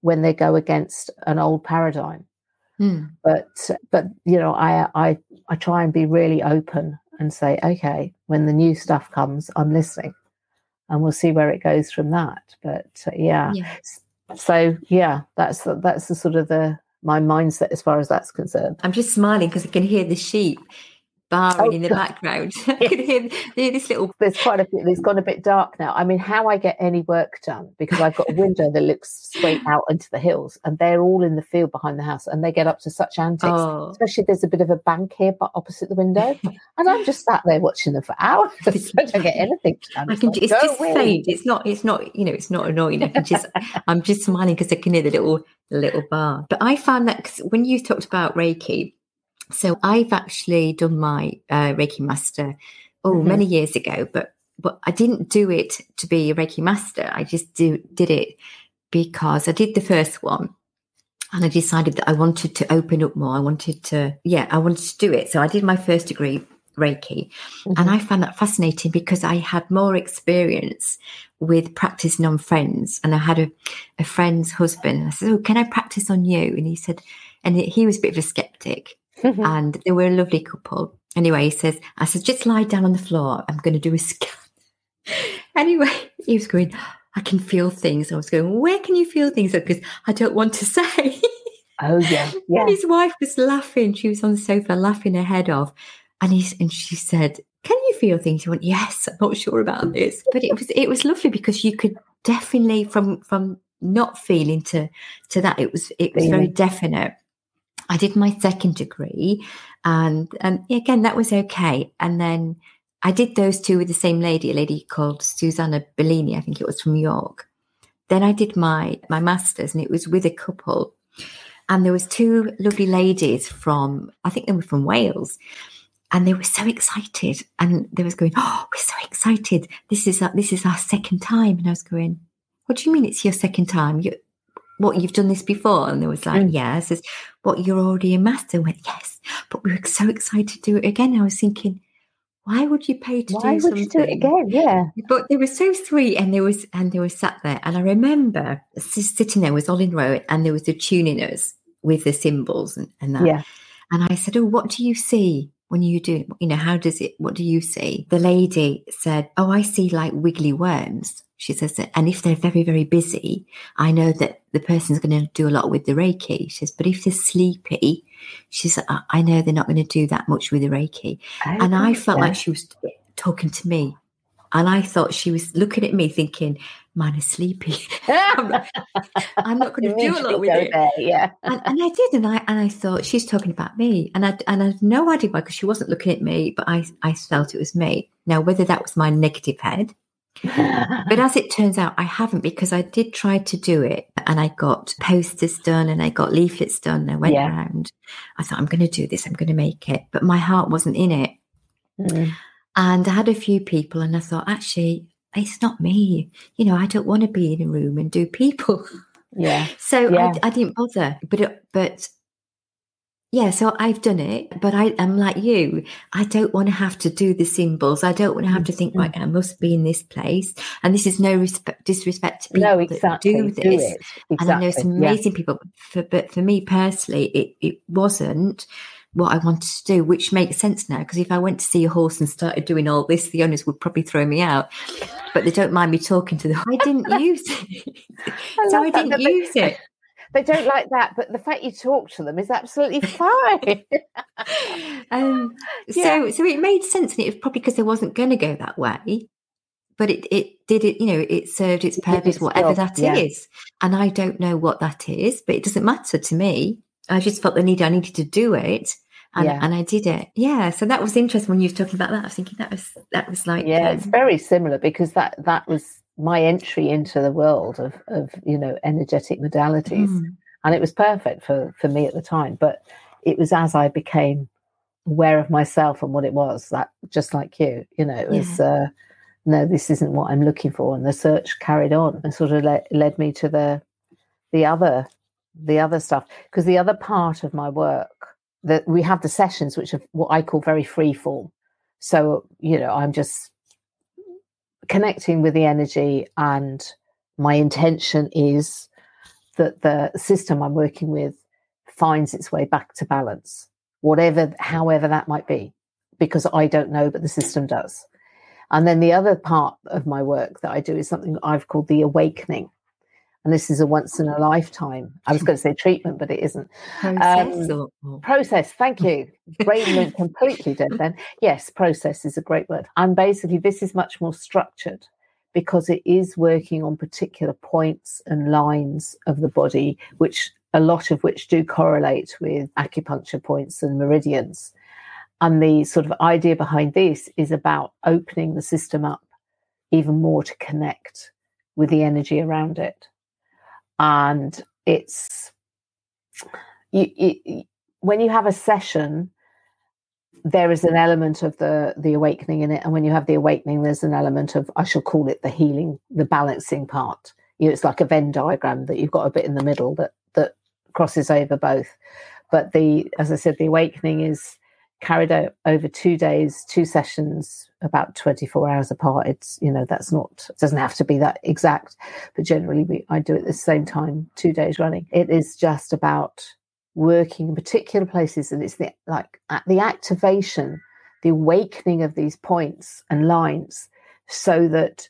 when they go against an old paradigm. Mm. But, but you know, I, I, I try and be really open and say, okay, when the new stuff comes, I'm listening, and we'll see where it goes from that. But uh, yeah. yeah, so yeah, that's the, that's the sort of the my mindset as far as that's concerned. I'm just smiling because I can hear the sheep barking oh, in the God. background. I can hear, hear this little. There's quite a bit. It's gone a bit dark now. I mean, how I get any work done, because I've got a window that looks straight out into the hills, and they're all in the field behind the house, and they get up to such antics. Oh. Especially there's a bit of a bank here, but opposite the window, and I'm just sat there watching them for hours. I don't get anything done. I can. It's, like, it's just faint. It's not. It's not. You know, it's not annoying. I can just. I'm just smiling because I can hear the little the little bar. But I found that cause when you talked about Reiki. So I've actually done my uh, Reiki Master, oh, mm-hmm. many years ago, but, but I didn't do it to be a Reiki Master. I just do, did it because I did the first one and I decided that I wanted to open up more. I wanted to, yeah, I wanted to do it. So I did my first degree Reiki, mm-hmm. and I found that fascinating because I had more experience with practicing on friends. And I had a, a friend's husband, and I said, oh, can I practice on you? And he said, and he was a bit of a skeptic. Mm-hmm. And they were a lovely couple. Anyway, he says, I said, just lie down on the floor. I'm going to do a scan. Anyway, he was going, I can feel things. I was going, where can you feel things? Because I don't want to say. Oh, yeah. yeah. And his wife was laughing. She was on the sofa laughing her head off. And he, and she said, can you feel things? He went, yes, I'm not sure about this. But it was it was lovely because you could definitely, from from not feeling to, to that, it was it was yeah. very definite. I did my second degree, and um, again, that was okay. And then I did those two with the same lady, a lady called Susanna Bellini, I think it was from York. Then I did my, my master's, and it was with a couple. And there was two lovely ladies from, I think they were from Wales, and they were so excited. And they was going, oh, we're so excited. This is our, this is our second time. And I was going, what do you mean it's your second time? You're, what, you've done this before? And they was like, mm. yeah. I says, what, you're already a master? I went, yes, but we were so excited to do it again. I was thinking, why would you pay to why do something? Why would you do it again? Yeah. But they were so sweet, and they was and they were sat there. And I remember sitting there was Olin Rowan, and there was the tuning us with the cymbals and, and that. Yeah. And I said, oh, what do you see when you do it? You know, how does it, what do you see? The lady said, oh, I see like wiggly worms. She says that, and if they're very, very busy, I know that the person's going to do a lot with the Reiki. She says, but if they're sleepy, she says, I know they're not going to do that much with the Reiki. I and I felt so. like she was talking to me. And I thought she was looking at me thinking, mine is sleepy. I'm not, not going to do a lot with it. There, yeah. and, and I did. And I and I thought, she's talking about me. And I and I had no idea why, because she wasn't looking at me, but I, I felt it was me. Now, whether that was my negative head, but as it turns out, I haven't, because I did try to do it, and I got posters done, and I got leaflets done, and I went yeah. around. I thought, I'm going to do this, I'm going to make it, but my heart wasn't in it. Mm. And I had a few people, and I thought, actually, it's not me. You know, I don't want to be in a room and do people. Yeah. So yeah. I, I didn't bother, but it, but yeah, so I've done it, but I, I'm like you. I don't want to have to do the symbols. I don't want to have to think, right, I must be in this place. And this is no respect, disrespect to people no, exactly. that do this. Do exactly. And I know some amazing yeah. people, for, but for me personally, it, it wasn't what I wanted to do, which makes sense now, because if I went to see a horse and started doing all this, the owners would probably throw me out. But they don't mind me talking to them. I didn't use it. I so I didn't that. use it. They don't like that, but the fact you talk to them is absolutely fine. um, yeah. So, so it made sense, and it was probably because I wasn't going to go that way, but it, it did it. You know, it served its purpose, it whatever still, that yeah. is. And I don't know what that is, but it doesn't matter to me. I just felt the need. I needed to do it, And, yeah. and I did it. Yeah. So that was interesting when you were talking about that. I was thinking that was that was like Yeah, um, it's very similar, because that that was my entry into the world of, of you know, energetic modalities. Mm. And it was perfect for, for me at the time. But it was as I became aware of myself and what it was, that just like you, you know, it was yeah. uh, no, this isn't what I'm looking for. And the search carried on and sort of le- led me to the the other the other stuff. Because the other part of my work, that we have the sessions, which are what I call very free form. So, you know, I'm just connecting with the energy, and my intention is that the system I'm working with finds its way back to balance, whatever, however that might be, because I don't know, but the system does. And then the other part of my work that I do is something I've called the awakening. And this is a once in a lifetime. I was going to say treatment, but it isn't. Process. Um, process. Thank you. Brain went completely dead then. Yes, process is a great word. And basically, this is much more structured, because it is working on particular points and lines of the body, which a lot of which do correlate with acupuncture points and meridians. And the sort of idea behind this is about opening the system up even more to connect with the energy around it. And it's you, you, when you have a session, there is an element of the, the awakening in it. And when you have the awakening, there's an element of, I shall call it the healing, the balancing part. You know, it's like a Venn diagram that you've got a bit in the middle that, that crosses over both. But the, as I said, the awakening is carried out over two days, two sessions, about twenty-four hours apart. It's, you know, that's not, it doesn't have to be that exact, but generally we, I do it at the same time, two days running. It is just about working in particular places, and it's the, like at the activation, the awakening of these points and lines, so that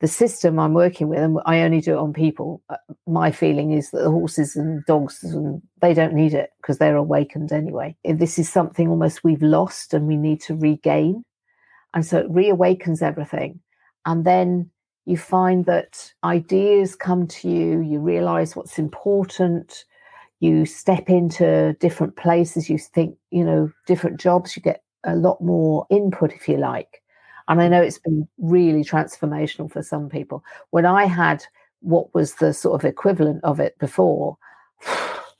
the system I'm working with, and I only do it on people, my feeling is that the horses and dogs, and they don't need it because they're awakened anyway. This is something almost we've lost and we need to regain. And so it reawakens everything. And then you find that ideas come to you, you realize what's important, you step into different places, you think, you know, different jobs, you get a lot more input, if you like. And I know it's been really transformational for some people. When I had what was the sort of equivalent of it before,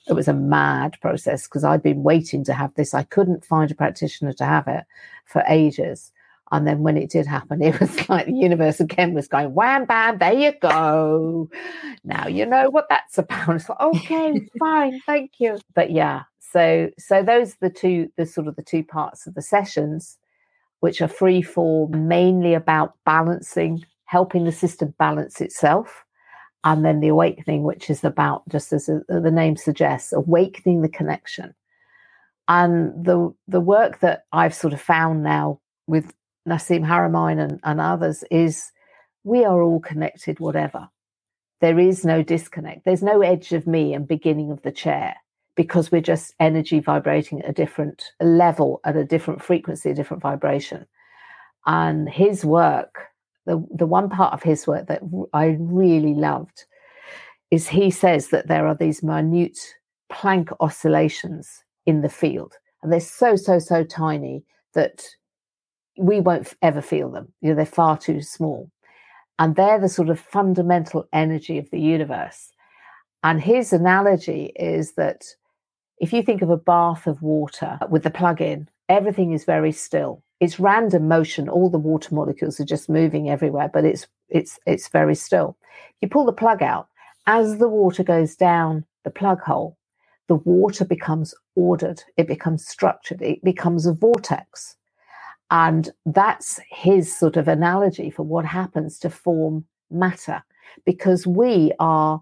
it was a mad process, because I'd been waiting to have this. I couldn't find a practitioner to have it for ages. And then when it did happen, it was like the universe again was going, wham, bam, there you go. Now you know what that's about. It's like, okay, fine, thank you. But yeah, so so those are the two, the sort of the two parts of the sessions, which are free for mainly about balancing, helping the system balance itself. And then the awakening, which is about, just as the name suggests, awakening the connection. And the the work that I've sort of found now with Nassim Haramein and, and others is we are all connected, whatever. There is no disconnect. There's no edge of me and beginning of the chair, because we're just energy vibrating at a different level, at a different frequency, a different vibration. And his work, the, the one part of his work that I really loved, is he says that there are these minute Planck oscillations in the field. And they're so, so, so tiny that we won't ever feel them. You know, they're far too small. And they're the sort of fundamental energy of the universe. And his analogy is that if you think of a bath of water with the plug in, everything is very still. It's random motion. All the water molecules are just moving everywhere, but it's it's it's very still. You pull the plug out. As the water goes down the plug hole, the water becomes ordered. It becomes structured. It becomes a vortex. And that's his sort of analogy for what happens to form matter, because we are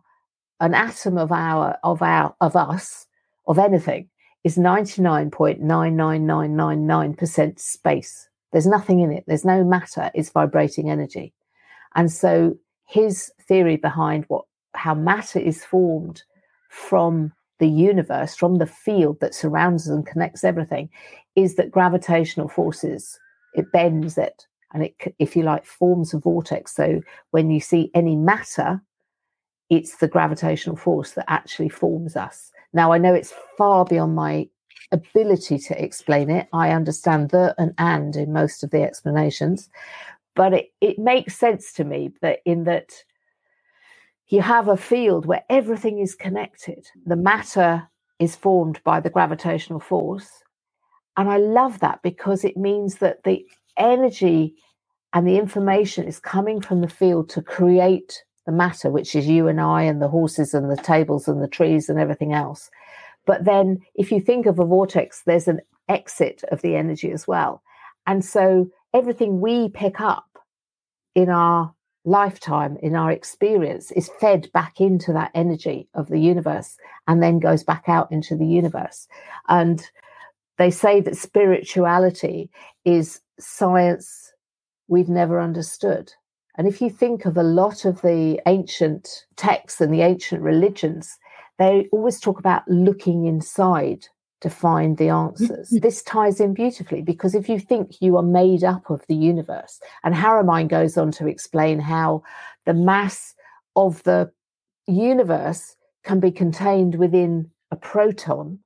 an atom of our of our of us. Of anything is ninety-nine point nine nine nine nine nine percent space. There's nothing in it. There's no matter. It's vibrating energy. And so his theory behind what how matter is formed from the universe, from the field that surrounds and connects everything, is that gravitational forces, it bends it, and it, if you like, forms a vortex. So when you see any matter, it's the gravitational force that actually forms us. Now, I know it's far beyond my ability to explain it. I understand the and and in most of the explanations, but it, it makes sense to me that in that you have a field where everything is connected. The matter is formed by the gravitational force. And I love that because it means that the energy and the information is coming from the field to create the matter, which is you and I and the horses and the tables and the trees and everything else. But then if you think of a vortex, there's an exit of the energy as well. And so everything we pick up in our lifetime, in our experience, is fed back into that energy of the universe and then goes back out into the universe. And they say that spirituality is science we've never understood. And if you think of a lot of the ancient texts and the ancient religions, they always talk about looking inside to find the answers. This ties in beautifully, because if you think you are made up of the universe, and Haramein goes on to explain how the mass of the universe can be contained within a proton,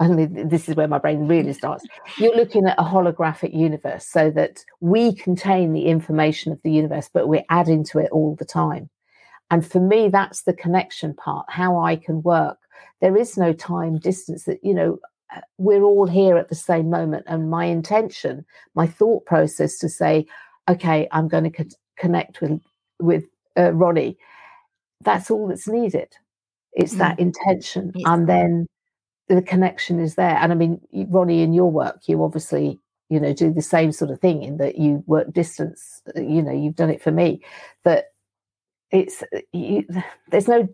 and this is where my brain really starts, you're looking at a holographic universe, so that we contain the information of the universe, but we're adding to it all the time. And for me, that's the connection part, how I can work. There is no time distance, that, you know, we're all here at the same moment. And my intention, my thought process to say, okay, I'm going to con- connect with, with uh, Ronnie. That's all that's needed. It's mm-hmm. that intention. Yes. And then the connection is there. And I mean, Ronnie, in your work, you obviously, you know, do the same sort of thing in that you work distance, you know, you've done it for me, that it's you, there's no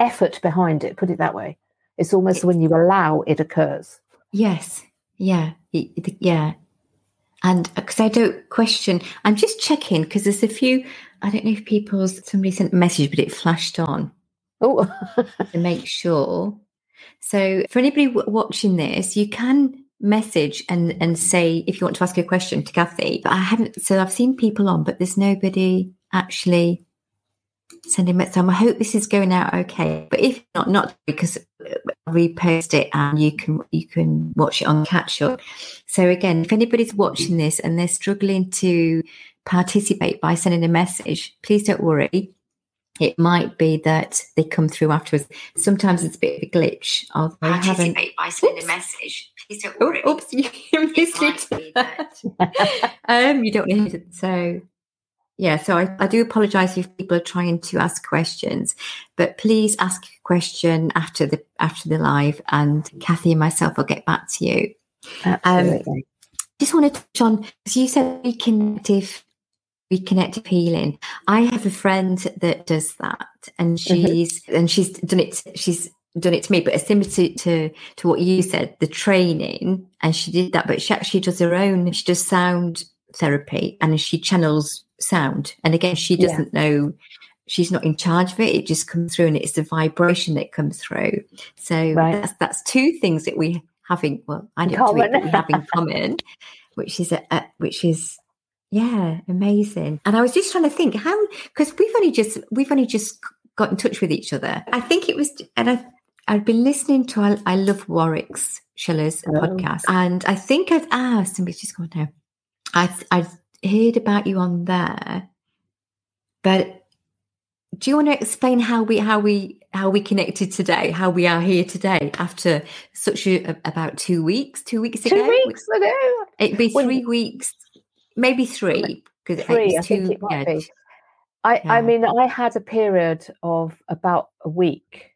effort behind it, put it that way. It's almost it's, when you allow it occurs. Yes. Yeah. Yeah. And because I don't question, I'm just checking, because there's a few, I don't know if people's, somebody sent a message, but it flashed on. Oh, to make sure. So for anybody w- watching this, you can message and, and say, if you want to ask a question to Kathy, but I haven't, so I've seen people on, but there's nobody actually sending it. So I hope this is going out okay, but if not, not because I'll repost it and you can you can watch it on Catch Up. So again, if anybody's watching this and they're struggling to participate by sending a message, please don't worry. It might be that they come through afterwards. Sometimes it's a bit of a glitch. Although participate I by sending oops. a message. Please don't worry. Oh, oops, you can miss it. That. um, you don't need it. So. Yeah, so I, I do apologise if people are trying to ask questions, but please ask a question after the after the live, and Kathy and myself will get back to you. Absolutely. Um, just want to touch on, because you said reconnective, reconnective healing. I have a friend that does that, and she's mm-hmm. and she's done it. She's done it to me, but it's similar to, to to what you said, the training, and she did that. But she actually does her own. She does sound therapy, and she channels sound, and again she doesn't yeah. know, she's not in charge of it, it just comes through, and it's the vibration that comes through. So right. that's that's two things that we have in well I know we have in common, which is a, a, which is yeah amazing. And I was just trying to think how, because we've only just we've only just got in touch with each other. I think it was, and I I've been listening to I, I love Warwick Schiller's oh. podcast, and I think I've asked somebody's just gone now. I I heard about you on there, but do you want to explain how we how we how we connected today? How we are here today after such a, about two weeks, two weeks ago. Two weeks ago, it'd be three well, weeks, maybe three. Because three, I think it might yeah. be. I yeah. I mean, I had a period of about a week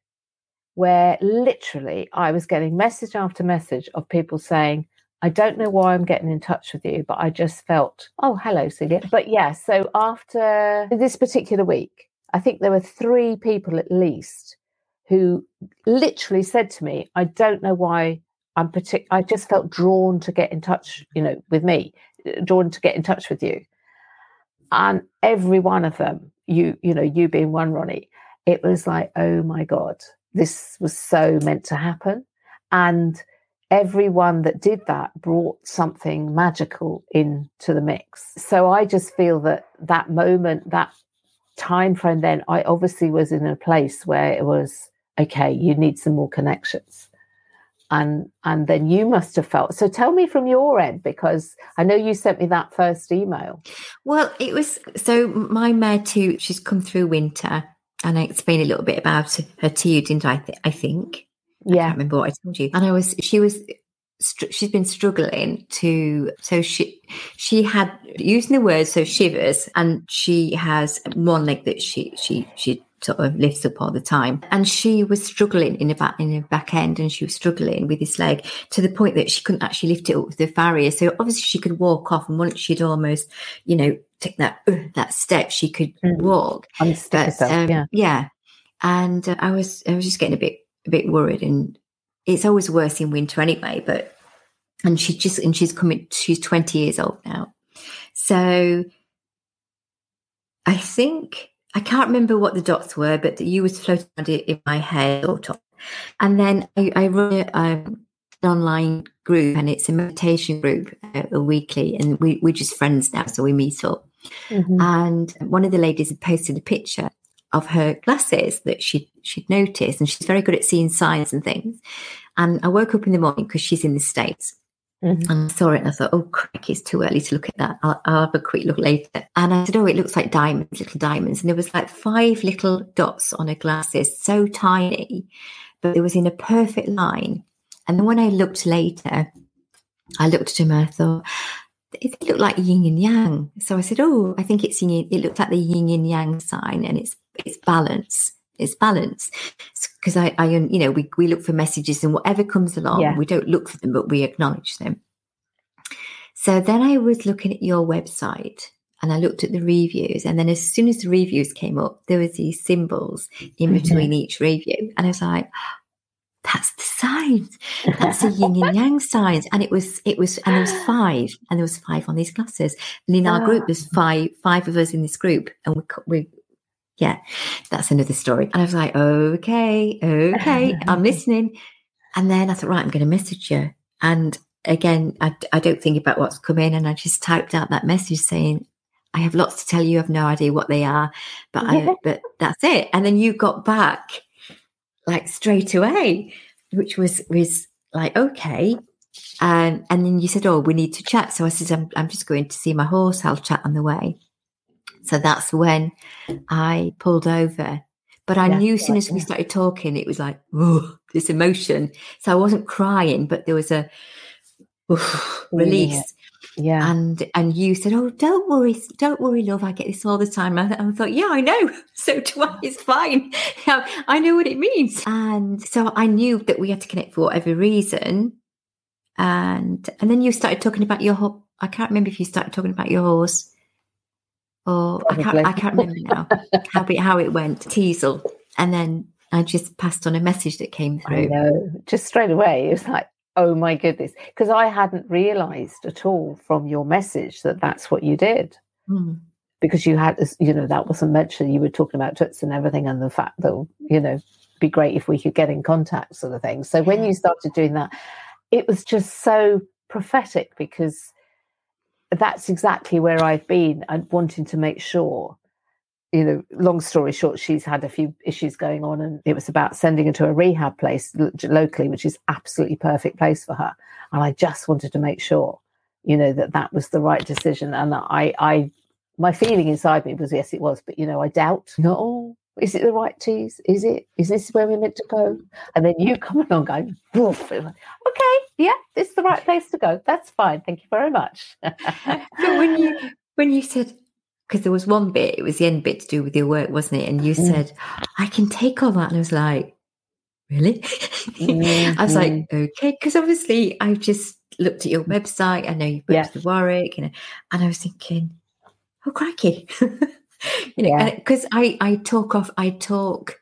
where literally I was getting message after message of people saying, I don't know why I'm getting in touch with you, but I just felt, oh, hello, Celia. But yeah, so after this particular week, I think there were three people at least who literally said to me, I don't know why I'm partic- I just felt drawn to get in touch, you know, with me, drawn to get in touch with you. And every one of them, you, you know, you being one, Ronnie, it was like, oh my God, this was so meant to happen. And everyone that did that brought something magical into the mix. So I just feel that that moment, that time frame then, I obviously was in a place where it was, okay, you need some more connections. and and then you must have felt. So tell me from your end, because I know you sent me that first email. Well, it was, so my mare Toots, she's come through winter, and I explained a little bit about her to you, didn't I? Th- I think. Yeah. I can't remember what I told you. And I was, she was, str- she's been struggling to, so she, she had, using the word, so shivers, and she has one leg that she, she, she sort of lifts up all the time. And she was struggling in the back, in the back end, and she was struggling with this leg to the point that she couldn't actually lift it up with the farrier. So obviously she could walk off, and once she'd almost, you know, take that uh, that step, she could mm. walk. But, herself, um, yeah. yeah. And uh, I was I was just getting a bit a bit worried, and it's always worse in winter anyway. But and she just and she's coming. She's twenty years old now, so I think I can't remember what the dots were, but you was floating around it in my head, and then I, I run um, an online group, and it's a meditation group, uh, a weekly, and we we're just friends now, so we meet up. Mm-hmm. And one of the ladies had posted a picture of her glasses that she she'd noticed, and she's very good at seeing signs and things. And I woke up in the morning because she's in the States, mm-hmm. and I saw it, and I thought, oh crack, it's too early to look at that. I'll, I'll have a quick look later. And I said, oh, it looks like diamonds, little diamonds. And there was like five little dots on her glasses, so tiny, but it was in a perfect line. And then when I looked later, I looked at him and I thought, it looked like yin and yang. So I said, oh, I think it's yin. It looked like the yin and yang sign, and it's it's balance. It's balance. Because I, I, you know, we, we look for messages, and whatever comes along, yeah. we don't look for them, but we acknowledge them. So then I was looking at your website, and I looked at the reviews, and then as soon as the reviews came up, there was these symbols in between mm-hmm. each review, and I was like, that's the signs. That's the yin and yang signs. And it was, it was, and there was five, and there was five on these glasses. And in our group, there's five, five of us in this group. And we, we, yeah, that's another story. And I was like, okay, okay, I'm listening. And then I thought, right, I'm going to message you. And again, I, I don't think about what's come in. And I just typed out that message saying, I have lots to tell you. I have no idea what they are, but I, but that's it. And then you got back, like straight away, which was was like, okay. And um, and then you said, oh, we need to chat. So I said, I'm, I'm just going to see my horse. I'll chat on the way. So that's when I pulled over. But I yeah, knew as soon as yeah. we started talking, it was like, oh, this emotion. So I wasn't crying, but there was a oh, release. Yeah. Yeah, and and you said, "Oh, don't worry, don't worry, love. I get this all the time." And I thought, "Yeah, I know. So do I. It's fine. I know what it means." And so I knew that we had to connect for whatever reason. And and then you started talking about your horse. I can't remember if you started talking about your horse, or I can't, I can't remember now how it how it went. Teasel, and then I just passed on a message that came through. I know. Just straight away, it was like, oh my goodness, because I hadn't realized at all from your message that that's what you did. Mm. Because you had, you know, that wasn't mentioned. You were talking about Toots and everything, and the fact that, you know, be great if we could get in contact, sort of thing. So yeah. when you started doing that, it was just so prophetic, because that's exactly where I've been and wanting to make sure. You know, long story short, she's had a few issues going on, and it was about sending her to a rehab place locally, which is absolutely perfect place for her. And I just wanted to make sure, you know, that that was the right decision. And I, I, my feeling inside me was, yes, it was. But, you know, I doubt, not all. Is it the right tease? Is it? Is this where we're meant to go? And then you come along going, woof. Like, okay, yeah, this is the right place to go. That's fine. Thank you very much. So when you when you said, because there was one bit, it was the end bit to do with your work, wasn't it? And you mm. said, I can take all that. And I was like, really? Mm-hmm. I was like, okay. Because obviously I've just looked at your website. I know you've been yeah. to Warwick. You know, and I was thinking, oh, crikey. you know, because yeah. I, I talk off, I talk,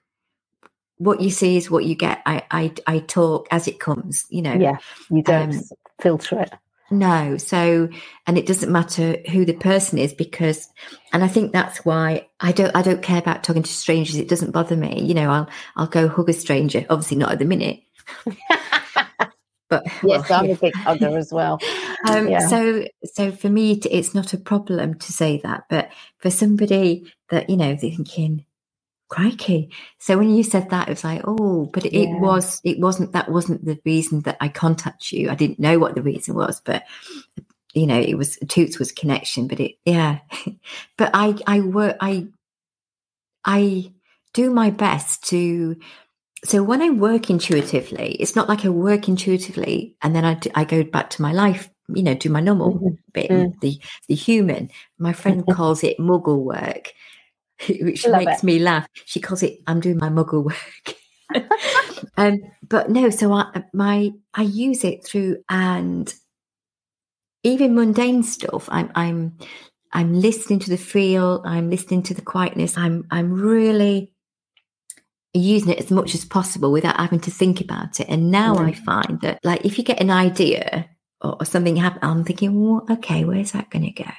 what you see is what you get. I I, I talk as it comes, you know. Yeah, you don't um, filter it. No. So, and it doesn't matter who the person is, because, and I think that's why I don't, I don't care about talking to strangers. It doesn't bother me. You know, I'll, I'll go hug a stranger. Obviously not at the minute, but yes, well, I'm yeah. a big hugger as well. Um, yeah. So, so for me, it's not a problem to say that, but for somebody that, you know, they're thinking, Crikey. So when you said that, it was like, oh, but it, yeah. it was, it wasn't, that wasn't the reason that I contacted you. I didn't know what the reason was, but, you know, it was, Toots was connection, but it, yeah. But I, I work, I, I do my best to, so when I work intuitively, it's not like I work intuitively and then I, do, I go back to my life, you know, do my normal mm-hmm. bit, mm-hmm. the, the human. My friend calls it muggle work, which Love makes it. me laugh. She calls it, I'm doing my muggle work. um, but no, so I, my, I use it through, and even mundane stuff. I'm, I'm, I'm listening to the feel. I'm listening to the quietness. I'm, I'm really using it as much as possible without having to think about it. And now mm. I find that, like, if you get an idea or, or something happen, I'm thinking, well, okay, where's that going to go?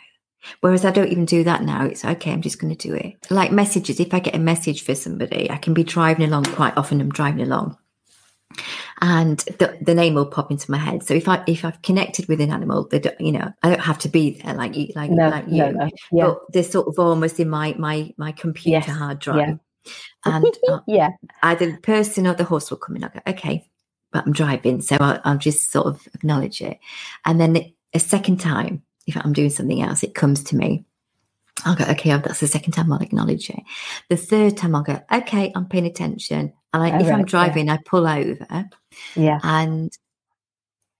Whereas I don't even do that now. It's okay, I'm just going to do it. Like messages, if I get a message for somebody, I can be driving along, quite often I'm driving along, and the, the name will pop into my head. So if I if I've connected with an animal, they don't, you know, I don't have to be there like you, like, no, like you. No, no. Yeah. But they're sort of almost in my my my computer yes. hard drive, yeah. and uh, yeah, either the person or the horse will come in. I go, okay, but I'm driving, so I'll, I'll just sort of acknowledge it, and then a second time, if I'm doing something else, it comes to me. I'll go, okay, that's the second time I'll acknowledge it. The third time I'll go, okay, I'm paying attention. And I, oh, if right, I'm driving, yeah. I pull over. Yeah. And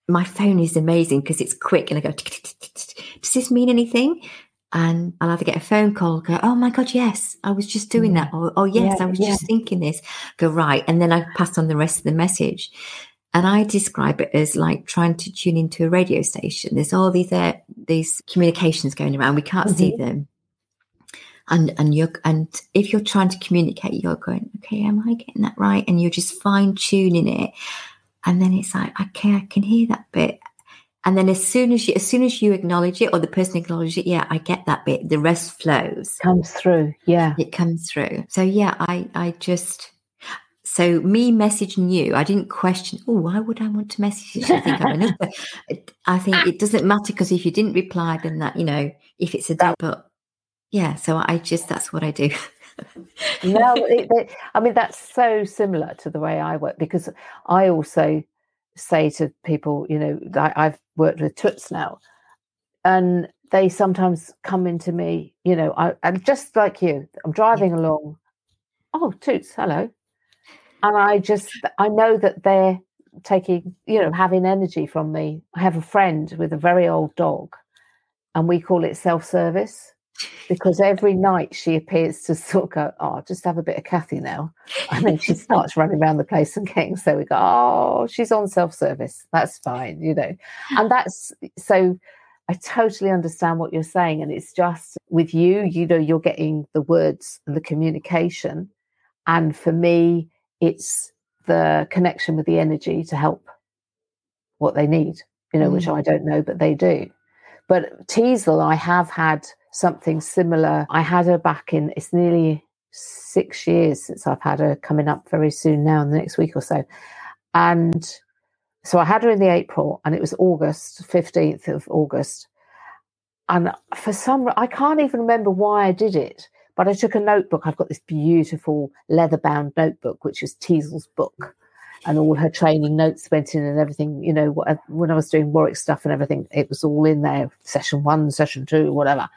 my phone is amazing because it's quick. And I go, does this mean anything? And I'll either get a phone call, go, oh my God, yes, I was just doing that. Or, oh yes, I was just thinking this. Go, right. And then I pass on the rest of the message. And I describe it as like trying to tune into a radio station. There's all these uh, these communications going around. We can't mm-hmm. see them. And and you're and if you're trying to communicate, you're going, okay, am I getting that right? And you're just fine tuning it. And then it's like, okay, I can hear that bit. And then as soon as you as soon as you acknowledge it, or the person acknowledges it, yeah, I get that bit. The rest flows. Comes through. Yeah. It comes through. So yeah, I I just. So me messaging you, I didn't question, oh, why would I want to message you? I think, I'm enough. I think it doesn't matter, because if you didn't reply, then that, you know, if it's a doubt, but yeah, so I just, that's what I do. No, it, it, I mean, that's so similar to the way I work, because I also say to people, you know, I, I've worked with Toots now, and they sometimes come into me, you know, I, I'm just like you, I'm driving yeah. along, oh, Toots, hello. And I just, I know that they're taking, you know, having energy from me. I have a friend with a very old dog, and we call it self-service, because every night she appears to sort of go, oh, just have a bit of Kathy now. And then she starts running around the place and getting, so we go, oh, she's on self-service. That's fine, you know. And that's, so I totally understand what you're saying. And it's just with you, you know, you're getting the words and the communication. And for me, it's the connection with the energy to help what they need, you know, mm. which I don't know, but they do. But Teasel, I have had something similar. I had her back in, it's nearly six years since I've had her, coming up very soon now in the next week or so. And so I had her in the April, and it was August, fifteenth of August. And for some, I can't even remember why I did it. But I took a notebook. I've got this beautiful leather-bound notebook, which is Teasel's book. And all her training notes went in and everything, you know, when I was doing Warwick stuff and everything, it was all in there, session one, session two, whatever.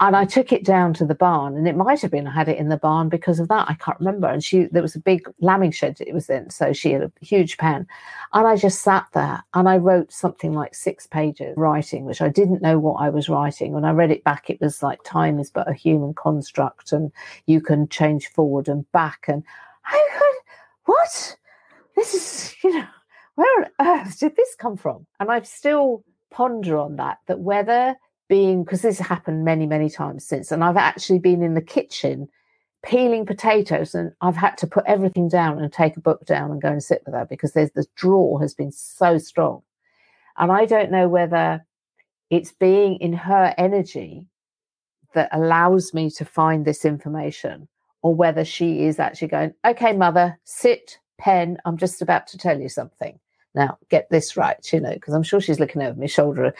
And I took it down to the barn. And it might have been I had it in the barn because of that. I can't remember. And she, there was a big lambing shed it was in, so she had a huge pen. And I just sat there and I wrote something like six pages writing, which I didn't know what I was writing. When I read it back, it was like, time is but a human construct, and you can change forward and back. And I could, what? This is, you know, where on earth did this come from? And I still ponder on that, that whether... being, because this happened many, many times since, and I've actually been in the kitchen peeling potatoes, and I've had to put everything down and take a book down and go and sit with her, because there's, the draw has been so strong. And I don't know whether it's being in her energy that allows me to find this information, or whether she is actually going, okay, mother, sit, pen, I'm just about to tell you something. now get this right, you know, because I'm sure she's looking over my shoulder,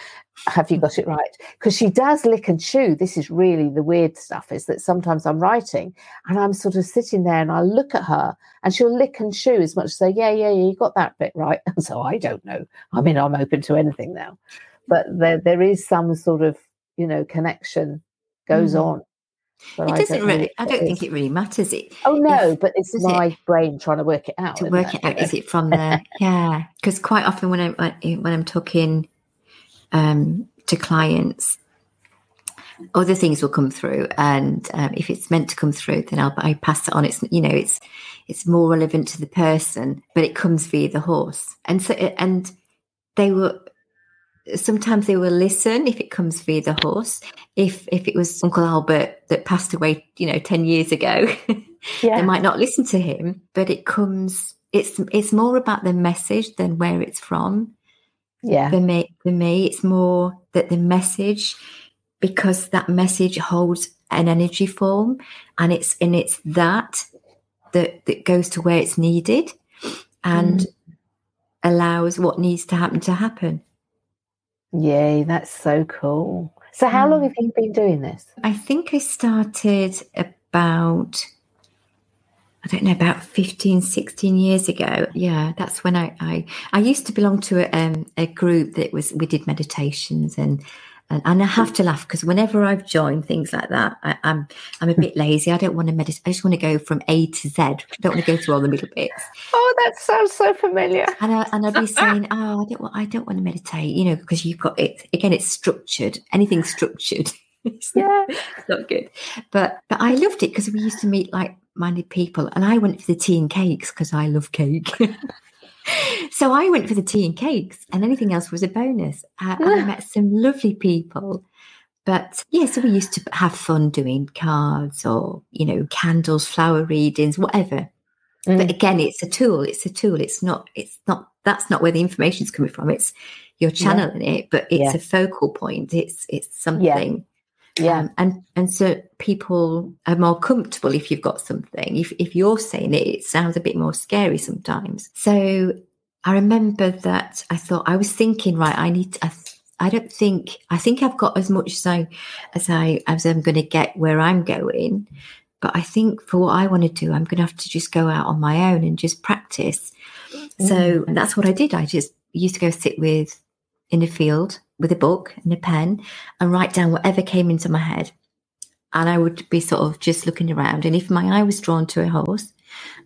have you got it right? Because she does lick and chew. This is really the weird stuff, is that sometimes I'm writing and I'm sort of sitting there and I look at her and she'll lick and chew as much as say, yeah, yeah, yeah, you got that bit right. And so I don't know. I mean, I'm open to anything now. But there there is some sort of, you know, connection goes mm-hmm. on. But it I doesn't really, I don't is. think it really matters. It, oh, no, if, but it's my it, brain trying to work it out. To work it out, you know? Is it from there? Yeah, because quite often when, I, when I'm talking um, to clients, other things will come through, and um, if it's meant to come through, then I'll I pass it on. It's, you know, it's it's more relevant to the person, but it comes via the horse. And so, and they will... Sometimes they will listen if it comes via the horse. If if it was Uncle Albert that passed away, you know, ten years ago, yeah. they might not listen to him. But it comes. It's it's more about the message than where it's from. Yeah. For me, for me, it's more that the message, because that message holds an energy form, and it's and it's that that that goes to where it's needed, and mm. allows what needs to happen to happen. Yay, that's so cool. So how long have you been doing this? I think I started about, I don't know, about fifteen, sixteen years ago. Yeah, that's when I, I, I used to belong to a, um, a group that was, we did meditations and, and, and I have to laugh because whenever I've joined things like that, I, I'm I'm a bit lazy. I don't want to meditate. I just want to go from A to Z. I don't want to go through all the little bits. Oh, that sounds so familiar. And I, and I'd be saying, oh, I don't want, I don't want to meditate, you know, because you've got it. Again, it's structured. Anything structured, it's yeah, not, it's not good. But but I loved it because we used to meet like-minded people, and I went for the tea and cakes because I love cake. So I went for the tea and cakes, and anything else was a bonus. I, yeah. I met some lovely people, but yeah, so we used to have fun doing cards or, you know, candles, flower readings, whatever. Mm. But again, it's a tool. It's a tool. It's not. It's not. That's not where the information's coming from. It's you're channeling yeah. it, but it's yeah. a focal point. It's it's something. Yeah. yeah. Um, and and so people are more comfortable if you've got something. If if you're saying it, it sounds a bit more scary sometimes. So. I remember that I thought I was thinking, right, I need to, I, I don't think, I think I've got as much as I, as I, as I'm going to get where I'm going. But I think for what I want to do, I'm going to have to just go out on my own and just practice. Mm. So and that's what I did. I just used to go sit with in a field with a book and a pen and write down whatever came into my head. And I would be sort of just looking around. And if my eye was drawn to a horse,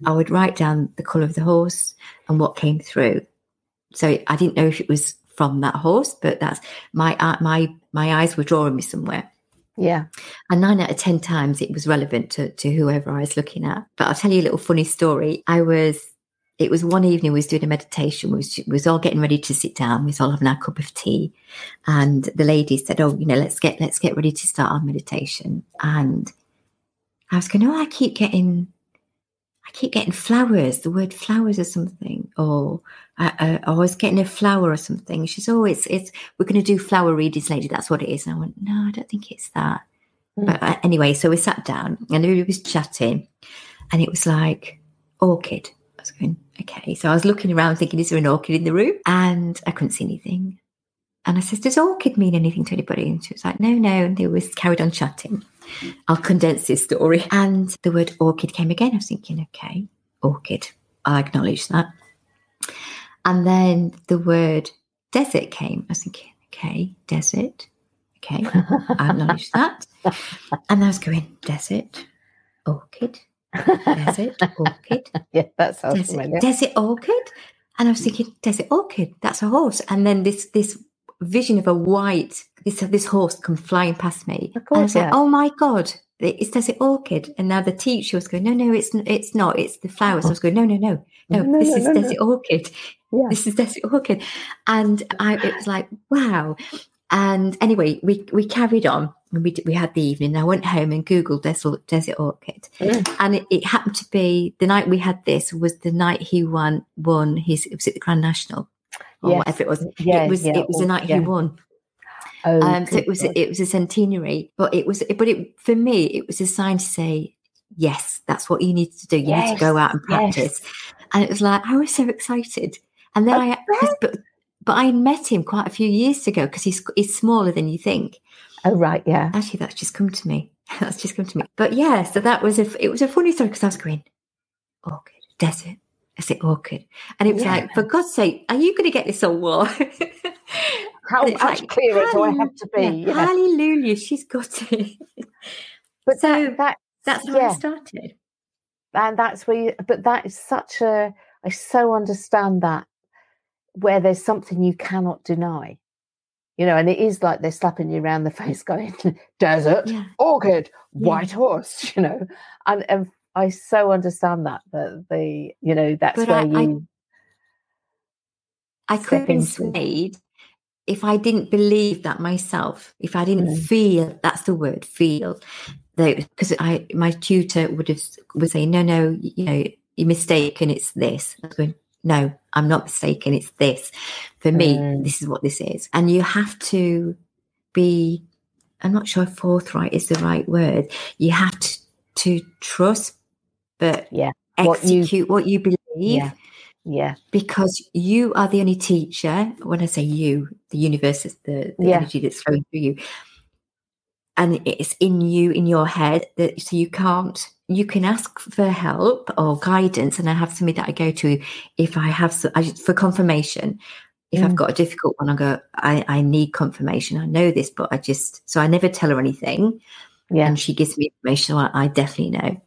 I would write down the colour of the horse and what came through. So I didn't know if it was from that horse, but that's my my my eyes were drawing me somewhere. Yeah. And nine out of ten times it was relevant to, to whoever I was looking at. But I'll tell you a little funny story. I was, it was one evening we was doing a meditation. We was, we was all getting ready to sit down. We was all having our cup of tea. And the lady said, oh, you know, let's get, let's get ready to start our meditation. And I was going, oh, I keep getting... I keep getting flowers, the word flowers or something, or I, I, I was getting a flower or something. She's always, oh, it's, it's, we're going to do flower readings, lady. That's what it is. And I went, no, I don't think it's that. Mm. But uh, anyway, so we sat down and we was chatting and it was like orchid. I was going, okay. So I was looking around thinking, is there an orchid in the room? And I couldn't see anything. And I said, does orchid mean anything to anybody? And she was like, no, no. And they was carried on chatting. I'll condense this story. And the word orchid came again. I was thinking, okay, orchid. I acknowledge that. And then the word desert came. I was thinking, okay, desert. Okay, I acknowledge that. And I was going, desert, orchid, desert, orchid. Yeah, that sounds desert, familiar. Desert orchid. And I was thinking, desert orchid, that's a horse. And then this this vision of a white, this this horse come flying past me. Of course, and I was yeah. like, oh my God, it's Desert Orchid. And now the teacher was going, no, no, it's it's not, it's the flowers. So I was going, no, no, no, no, no this no, is no, Desert no. Orchid. Yeah. This is Desert Orchid. And I, it was like, wow. And anyway, we, we carried on and we did, we had the evening. I went home and Googled Desert, Desert Orchid. Yeah. And it, it happened to be the night we had this was the night he won, won his, it was at the Grand National. Or yes. whatever it was, yeah, it was yeah, it was the night yeah. he won. Oh, um, so it was it was a centenary, but it was but it for me it was a sign to say yes, that's what you need to do. You yes. need to go out and practice. Yes. And it was like I was so excited, And then okay. I, but, but I met him quite a few years ago because he's he's smaller than you think. Oh, right, yeah. Actually, that's just come to me. That's just come to me. But yeah, so that was a, it was a funny story because I was going, orchid, desert, I said orchid. And it was yeah. like, for God's sake, are you going to get this on wall? How much like, clearer do I have to be? Yeah, yeah. Hallelujah, she's got it. But so that, that, that's how yeah. I started. And that's where you, but that is such a, I so understand that, where there's something you cannot deny. You know, and it is like they're slapping you around the face going, desert, yeah. orchid, yeah. white horse, you know. And, and I so understand that, that the, you know, that's but where I, you... I, I could have been swayed if I didn't believe that myself, if I didn't mm. feel, that's the word, feel. Because I, my tutor would have would say, no, no, you know, you're mistaken, it's this. I was going, no, I'm not mistaken, it's this. For me, mm. this is what this is. And you have to be, I'm not sure forthright is the right word. You have to, to trust, but yeah. what execute you, what you believe. Yeah. yeah. Because you are the only teacher. When I say you, the universe is the, the yeah. energy that's flowing through you. And it's in you, in your head, that so you can't, you can ask for help or guidance, and I have somebody that I go to if I have some, I just, for confirmation. If mm. I've got a difficult one, I go, I, I need confirmation. I know this, but I just, so I never tell her anything. Yeah. And she gives me information, so I, I definitely know.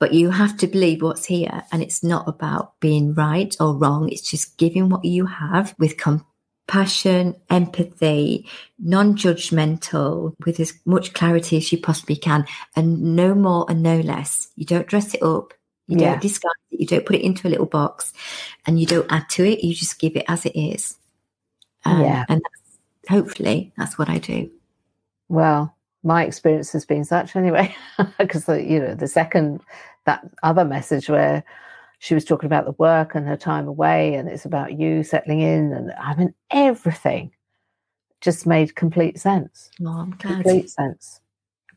But you have to believe what's here, and it's not about being right or wrong. It's just giving what you have with compassion, empathy, non-judgmental, with as much clarity as you possibly can, and no more and no less. You don't dress it up. You yeah. don't disguise it. You don't put it into a little box, and you don't add to it. You just give it as it is. Um, yeah. And that's, hopefully that's what I do. Well, my experience has been such anyway, because, you know, the second that other message where she was talking about the work and her time away, and it's about you settling in, and I mean, everything just made complete sense. Oh, I'm glad. Complete sense.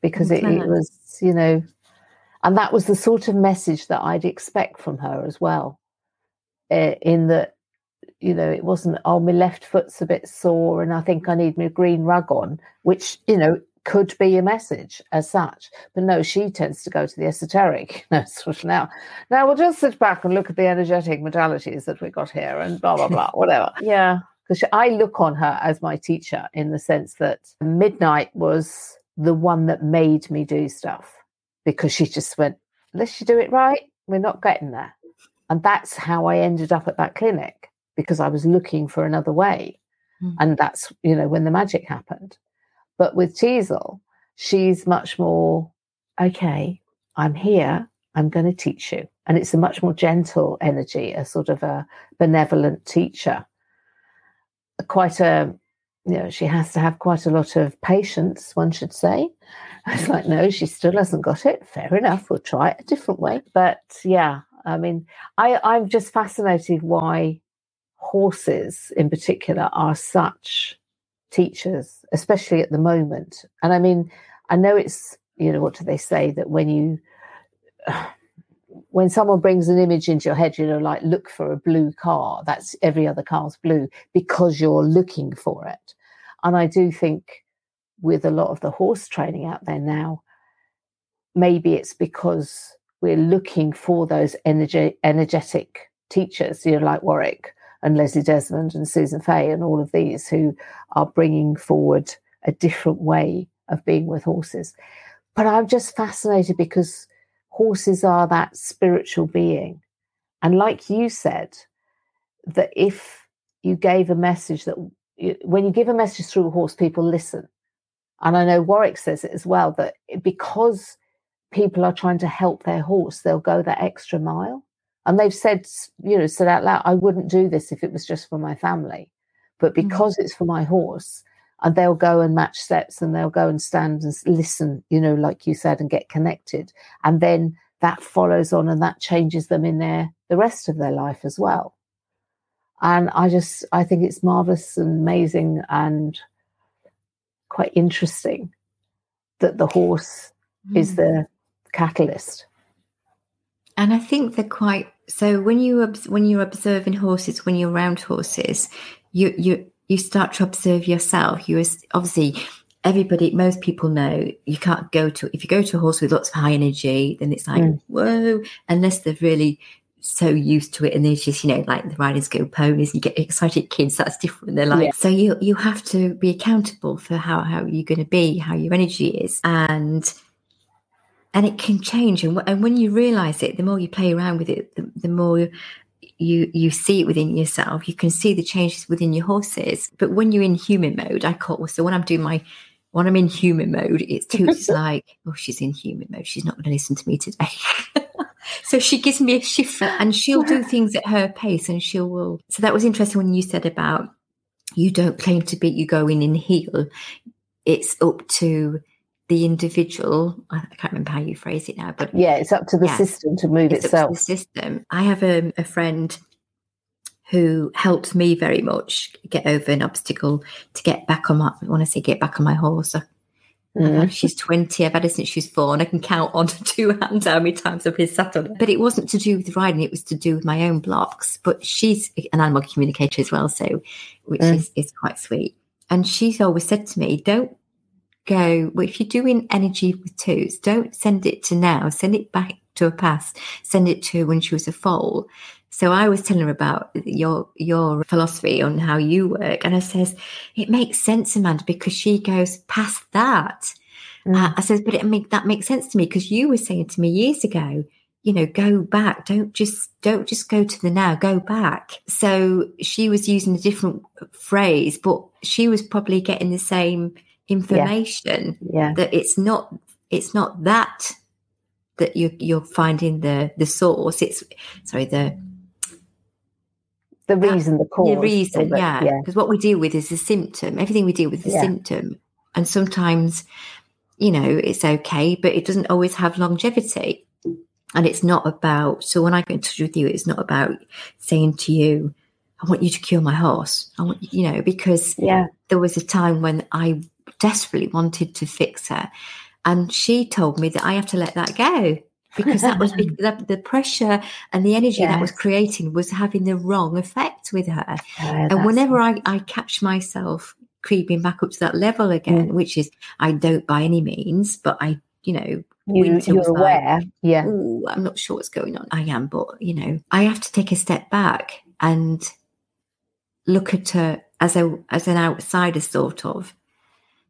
Because it, it was, you know, and that was the sort of message that I'd expect from her as well, uh, in that, you know, it wasn't, oh, my left foot's a bit sore and I think I need my green rug on, which, you know, could be a message as such. But no, she tends to go to the esoteric, you know, sort of now. Now we'll just sit back and look at the energetic modalities that we got here and blah, blah, blah, whatever. Yeah. Because I look on her as my teacher in the sense that Midnight was the one that made me do stuff, because she just went, let's you do it right. We're not getting there. And that's how I ended up at that clinic, because I was looking for another way. Mm. And that's, you know, when the magic happened. But with Teasel, she's much more, okay, I'm here, I'm going to teach you. And it's a much more gentle energy, a sort of a benevolent teacher. Quite a, you know, she has to have quite a lot of patience, one should say. I was like, no, she still hasn't got it. Fair enough, we'll try it a different way. But yeah, I mean, I, I'm just fascinated why horses in particular are such teachers, especially at the moment. And I mean, I know it's, you know, what do they say, that when you when someone brings an image into your head, you know, like look for a blue car, that's every other car's blue because you're looking for it. And I do think with a lot of the horse training out there now, maybe it's because we're looking for those energy energetic teachers, you know, like Warwick and Leslie Desmond and Susan Fay and all of these who are bringing forward a different way of being with horses. But I'm just fascinated because horses are that spiritual being. And like you said, that if you gave a message that, you, when you give a message through a horse, people listen. And I know Warwick says it as well, that because people are trying to help their horse, they'll go that extra mile. And they've said, you know, said out loud, I wouldn't do this if it was just for my family, but because mm-hmm. it's for my horse, and they'll go and match steps, and they'll go and stand and listen, you know, like you said, and get connected. And then that follows on, and that changes them in their, the rest of their life as well. And I just, I think it's marvelous and amazing and quite interesting that the horse mm-hmm. is the catalyst. And I think they're quite So when you when you're observing horses, when you're around horses, you you you start to observe yourself. You obviously everybody, most people know you can't go to if you go to a horse with lots of high energy, then it's like mm. whoa, unless they're really so used to it, and there's just, you know, like the riders go ponies, you get excited kids, that's different. They're like, yeah. so you you have to be accountable for how how you're going to be, how your energy is, and and it can change. And, and when you realize it, the more you play around with it, the, the more you you see it within yourself. You can see the changes within your horses. But when you're in human mode, I call so when I'm doing my when I'm in human mode, it's Toots like, oh, she's in human mode. She's not going to listen to me today. So she gives me a shift, and she'll do things at her pace, and she'll will. So that was interesting when you said about you don't claim to beat, you go in and heal. It's up to the individual. I can't remember how you phrase it now, but yeah, it's up to the yeah, system to move it's itself. Up to the system. I have um, a friend who helped me very much get over an obstacle to get back on my. I want to say get back on my horse. I, Mm. She's twenty. I've had her since she was four, and I can count on two hands how many times I've been sat on her. But it wasn't to do with riding; it was to do with my own blocks. But she's an animal communicator as well, so which mm. is, is quite sweet. And she's always said to me, "Don't go well, if you're doing energy with twos. Don't send it to now. Send it back to her past. Send it to when she was a foal." So I was telling her about your your philosophy on how you work. And I says, it makes sense, Amanda, because she goes past that. Mm. Uh, I says, but it make, that makes sense to me because you were saying to me years ago, you know, go back. Don't just don't just go to the now, go back. So she was using a different phrase, but she was probably getting the same information yeah. Yeah. that it's not it's not that that you, you're finding the, the source. It's, sorry, the... The reason, the cause. The reason, the, yeah. Because yeah. what we deal with is a symptom. Everything we deal with is a yeah. symptom. And sometimes, you know, it's okay, but it doesn't always have longevity. And it's not about... So when I get in touch with you, it's not about saying to you, I want you to cure my horse. I want, you know, because yeah. there was a time when I desperately wanted to fix her. And she told me that I have to let that go. Because that was the pressure and the energy yes. that was creating was having the wrong effect with her. Uh, and whenever I, I catch myself creeping back up to that level again, mm. which is I don't by any means, but I, you know, you, you're aware. Like, yeah, I'm not sure what's going on. I am, but you know, I have to take a step back and look at her as a as an outsider, sort of.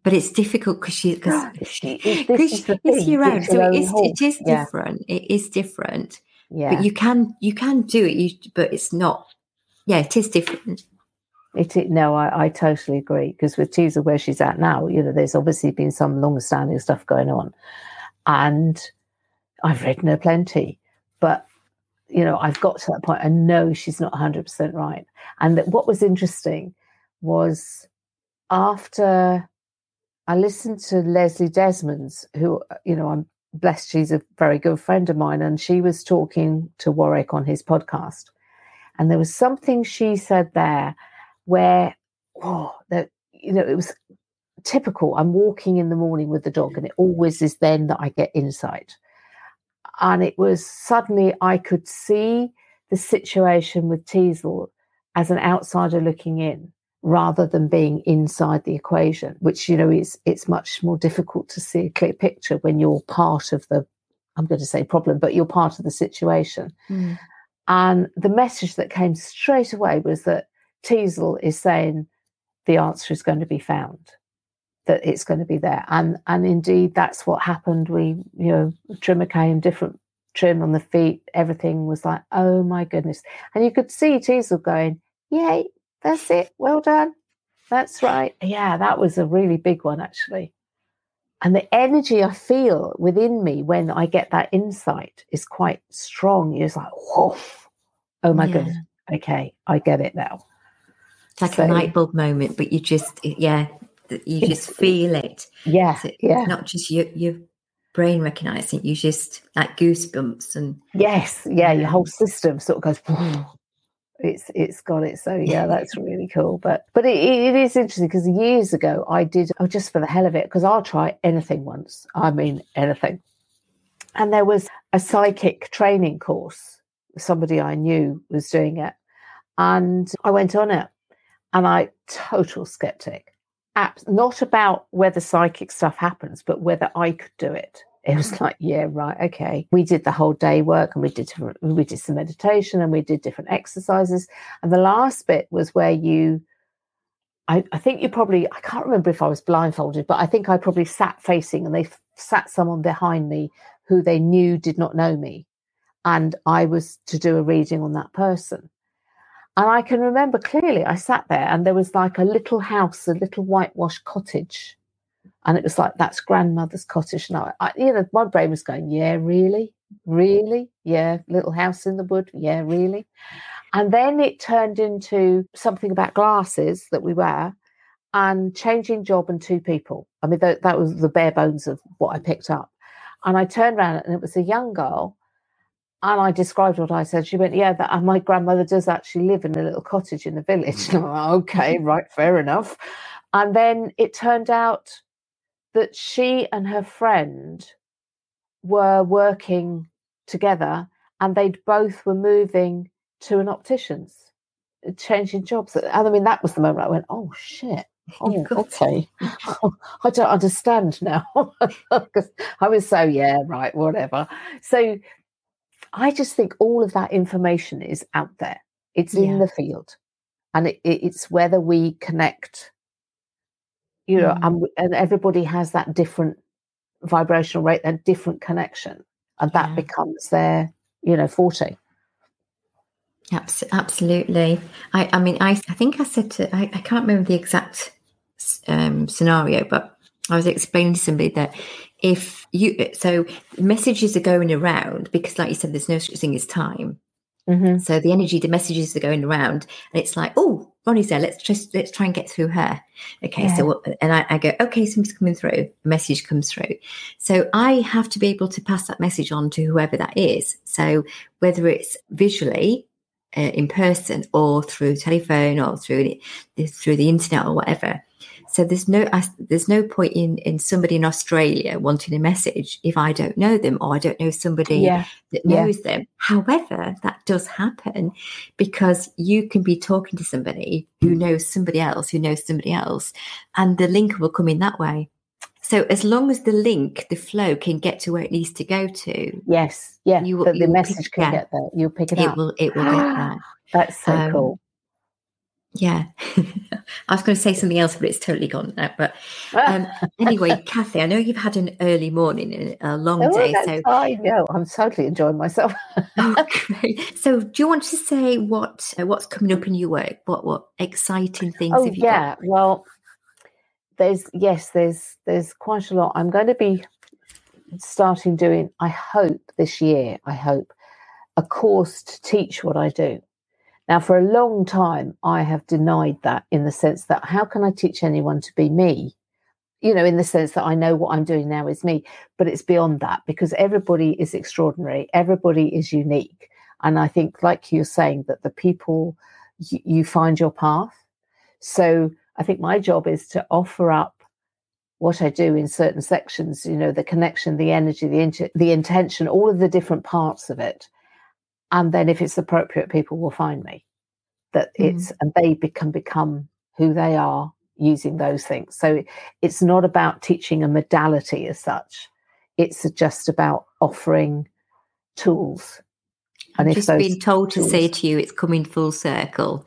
But it's difficult because she, cause, she, cause she it's your own, so it is, it is yeah. different. It is different. Yeah, but you can you can do it, you, but it's not. Yeah, it is different. It, it no, I, I totally agree. Because with Teasel, where she's at now, you know, there's obviously been some long-standing stuff going on, and I've written her plenty, but you know, I've got to that point. I know she's not one hundred percent right, and that what was interesting was after. I listened to Leslie Desmond's, who, you know, I'm blessed, she's a very good friend of mine, and she was talking to Warwick on his podcast. And there was something she said there where, oh, that, you know, it was typical. I'm walking in the morning with the dog, and it always is then that I get insight. And it was suddenly I could see the situation with Teasel as an outsider looking in, rather than being inside the equation, which, you know, is it's much more difficult to see a clear picture when you're part of the, I'm going to say problem, but you're part of the situation. Mm. And the message that came straight away was that Teasel is saying the answer is going to be found, that it's going to be there. And and indeed, that's what happened. We, you know, trimmer came, different trim on the feet, everything was like, oh, my goodness. And you could see Teasel going, yay, that's it. Well done. That's right. Yeah, that was a really big one, actually. And the energy I feel within me when I get that insight is quite strong. It's like, whoa, oh, my yeah. goodness. Okay, I get it now. It's like so, a light bulb moment, but you just, yeah, you just feel it. Yeah, so it's yeah. not just your, your brain recognizing it. You just, like goosebumps. And yes, yeah, your whole system sort of goes, whoa. It's it's got it. So yeah, that's really cool. But but it, it is interesting because years ago I did oh just for the hell of it, because I'll try anything once. I mean anything. And there was a psychic training course somebody I knew was doing it. And I went on it, and I, total skeptic, Abs- not about whether psychic stuff happens, but whether I could do it. It was like, yeah, right, okay. We did the whole day work, and we did we did some meditation, and we did different exercises. And the last bit was where you, I, I think you probably, I can't remember if I was blindfolded, but I think I probably sat facing, and they f- sat someone behind me who they knew did not know me. And I was to do a reading on that person. And I can remember clearly I sat there, and there was like a little house, a little whitewashed cottage. And it was like, that's grandmother's cottage. And I, I, you know, my brain was going, yeah, really? Really? Yeah, little house in the wood. Yeah, really? And then it turned into something about glasses that we wear and changing job and two people. I mean, that, that was the bare bones of what I picked up. And I turned around, and it was a young girl. And I described what I said. She went, yeah, that, my grandmother does actually live in a little cottage in the village. And I'm like, okay, right, fair enough. And then it turned out that she and her friend were working together, and they both were moving to an optician's, changing jobs. And I mean, that was the moment I went, oh, shit. Oh, okay. Oh, I don't understand now. Because I was so, yeah, right, whatever. So I just think all of that information is out there. It's yeah. in the field. And it, it, it's whether we connect, you know, mm. and, and everybody has that different vibrational rate, that different connection. And that yeah. becomes their, you know, forte. Absolutely. I, I mean, I, I think I said to, I, I can't remember the exact um, scenario, but I was explaining to somebody that if you, so messages are going around, because like you said, there's no such thing as time. Mm-hmm. So the energy, the messages are going around, and it's like, oh, Ronnie's there. Let's just, let's try and get through her. Okay. Yeah. So, and I, I go, okay, something's coming through. A message comes through. So I have to be able to pass that message on to whoever that is. So whether it's visually, Uh, in person, or through telephone, or through through the internet, or whatever. So there's no uh, there's no point in, in somebody in Australia wanting a message if I don't know them, or I don't know somebody yeah. that knows yeah. them. However, that does happen, because you can be talking to somebody who knows somebody else who knows somebody else, and the link will come in that way. So as long as the link, the flow can get to where it needs to go to. Yes, yeah. You will, but the you message can get there. You'll pick it, it up. Will, it will get there. That's so um, cool. Yeah. I was going to say something else, but it's totally gone now. But um, anyway, Kathy, I know you've had an early morning and a long oh, day. So I know. I'm totally enjoying myself. Okay. So do you want to say what uh, what's coming up in your work? What what exciting things oh, have you yeah. got? Yeah, well... There's, yes, there's there's quite a lot. I'm going to be starting doing, I hope this year, I hope, a course to teach what I do. Now, for a long time, I have denied that, in the sense that how can I teach anyone to be me? You know, in the sense that I know what I'm doing now is me, but it's beyond that, because everybody is extraordinary. Everybody is unique. And I think, like you're saying, that the people, you, you find your path. So I think my job is to offer up what I do in certain sections, you know, the connection, the energy, the int- the intention, all of the different parts of it. And then if it's appropriate, people will find me. That it's, mm. and they be- can become who they are using those things. So it's not about teaching a modality as such. It's just about offering tools. And just being told tools- to say to you, it's coming full circle.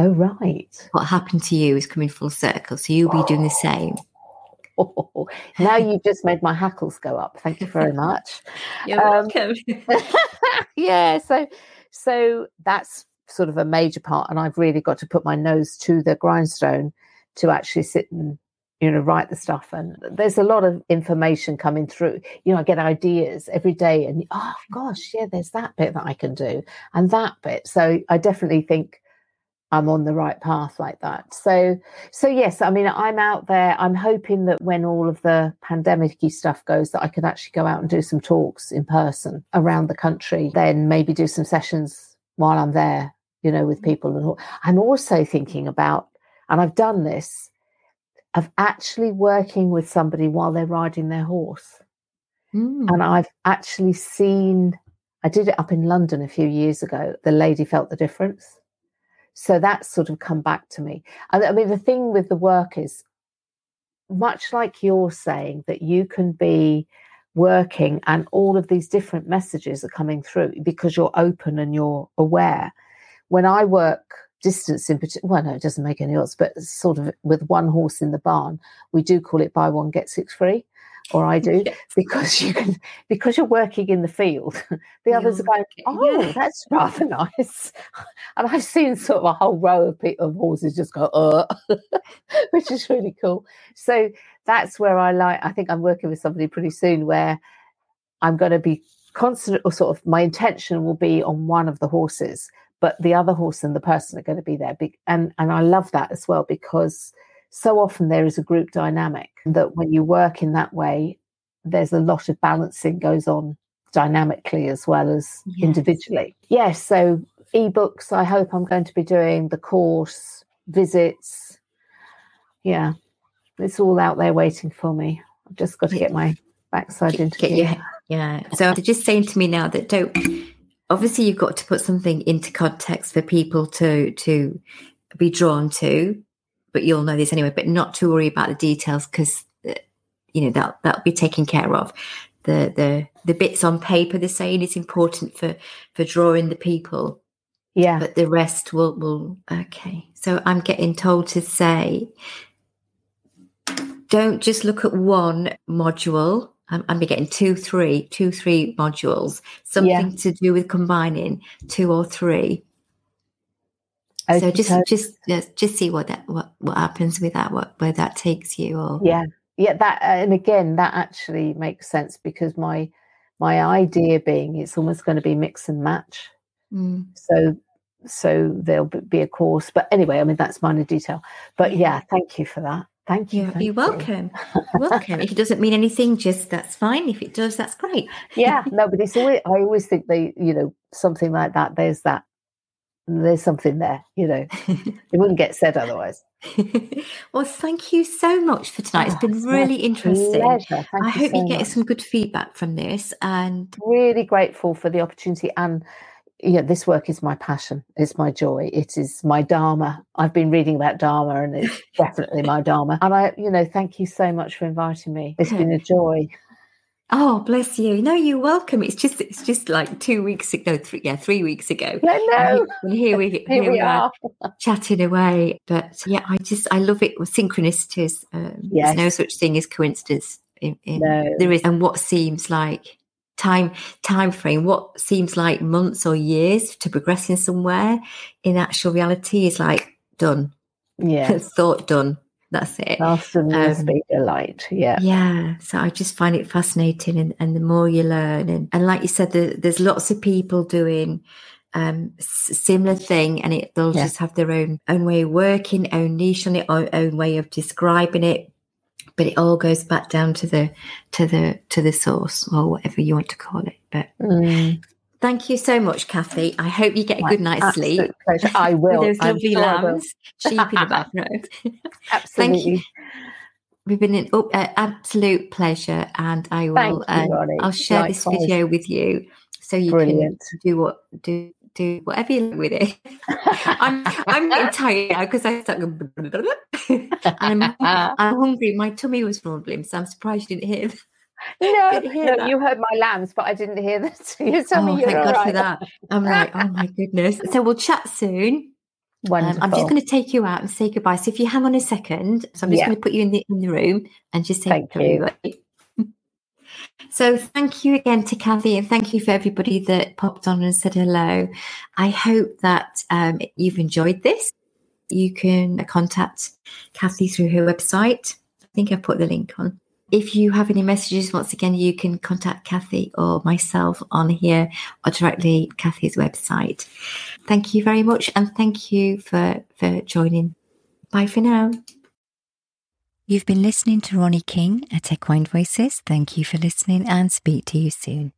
Oh, right. What happened to you is coming full circle. So you'll be oh. doing the same. Oh. Now you've just made my hackles go up. Thank you very much. You're um, welcome. yeah. So, so that's sort of a major part. And I've really got to put my nose to the grindstone to actually sit and, you know, write the stuff. And there's a lot of information coming through. You know, I get ideas every day, and, oh, gosh, yeah, there's that bit that I can do and that bit. So I definitely think I'm on the right path like that. So, so yes, I mean, I'm out there. I'm hoping that when all of the pandemic-y stuff goes, that I can actually go out and do some talks in person around the country, then maybe do some sessions while I'm there, you know, with people. And all. I'm also thinking about, and I've done this, of actually working with somebody while they're riding their horse. Mm. And I've actually seen I did it up in London a few years ago. The lady felt the difference. So that's sort of come back to me. I mean, the thing with the work is, much like you're saying, that you can be working and all of these different messages are coming through because you're open and you're aware. When I work distance in particular, well, no, it doesn't make any odds, but sort of with one horse in the barn, we do call it buy one, get six free. Or I do, yes. because you can, because you're working in the field. The others are going, oh, yeah. That's rather nice. And I've seen sort of a whole row of people, of horses just go, uh, which is really cool. So that's where I like. I think I'm working with somebody pretty soon where I'm going to be constant, or sort of my intention will be on one of the horses, but the other horse and the person are going to be there. And and I love that as well, because so often there is a group dynamic that when you work in that way, there's a lot of balancing goes on dynamically as well as yes. individually. Yes, so ebooks, I hope I'm going to be doing the course, visits. Yeah, it's all out there waiting for me. I've just got to get my backside get, into get gear. Your, yeah, so they're just saying to me now that don't, obviously you've got to put something into context for people to to be drawn to. But you'll know this anyway, but not to worry about the details because, you know, that, that'll be taken care of. The the the bits on paper, they're saying it's important for, for drawing the people. Yeah. But the rest will, will, okay. So I'm getting told to say, don't just look at one module. I'm, I'm getting two, three, two, three modules. Something yeah. to do with combining two or three. So just, just, just see what that, what, what happens with that, what where that takes you. Or yeah, yeah. That and again, that actually makes sense because my my idea being it's almost going to be mix and match. Mm. So so there'll be a course, but anyway, I mean that's minor detail. But yeah, thank you for that. Thank you. You're, thank you're you. welcome. You're welcome. If it doesn't mean anything, just that's fine. If it does, that's great. Yeah. No, but it's always, I always think they, you know, something like that. There's that. There's something there, you know. It wouldn't get said otherwise. Well, thank you so much for tonight. It's been oh, really interesting. I hope you get some good feedback from this. And really grateful for the opportunity. And yeah, this work is my passion. It's my joy. It is my dharma. I've been reading about dharma, and it's definitely my dharma. And I, you know, thank you so much for inviting me. It's been a joy. Oh, bless you. No, you're welcome. It's just it's just like two weeks ago, three, yeah, three weeks ago. Yeah, no. And here we, here here we, we are. are chatting away. But yeah, I just, I love it with synchronicities. Um, yes. There's no such thing as coincidence. In, in, no. There is. And what seems like time, time frame, what seems like months or years to progressing somewhere in actual reality is like done. Yeah. Thought done. That's it. Awesome. Um, light. Yeah. Yeah. So I just find it fascinating. And, and the more you learn, and, and like you said, the, there's lots of people doing um s- similar thing, and it, they'll yeah. just have their own own way of working, own niche on it, own, own way of describing it. But it all goes back down to the to the to the source, or whatever you want to call it. But mm. Thank you so much, Kathy. I hope you get a good night's sleep. Pleasure. I will. Those lovely sure lambs, sheep in the background. Absolutely. Thank you. We've been an uh, absolute pleasure, and I will. Thank you, uh, I'll share Likewise. this video with you, so you Brilliant. can do what do do whatever you like with it. I'm I'm getting tired now because I start going. I'm, I'm hungry. My tummy was rumbling, so I'm surprised you didn't hear that. No, no you heard my lambs, but I didn't hear that. You tell oh, me you're thank God right. for that. I'm like, oh my goodness. So we'll chat soon. Wonderful. Um, I'm just going to take you out and say goodbye. So if you hang on a second, so I'm just yeah. going to put you in the in the room and just say thank you. So thank you again to Kathy, and thank you for everybody that popped on and said hello. I hope that um, you've enjoyed this. You can contact Kathy through her website. I think I put the link on. If you have any messages, once again, you can contact Kathy or myself on here, or directly Kathy's website. Thank you very much, and thank you for, for joining. Bye for now. You've been listening to Ronnie King at Equine Voices. Thank you for listening, and speak to you soon.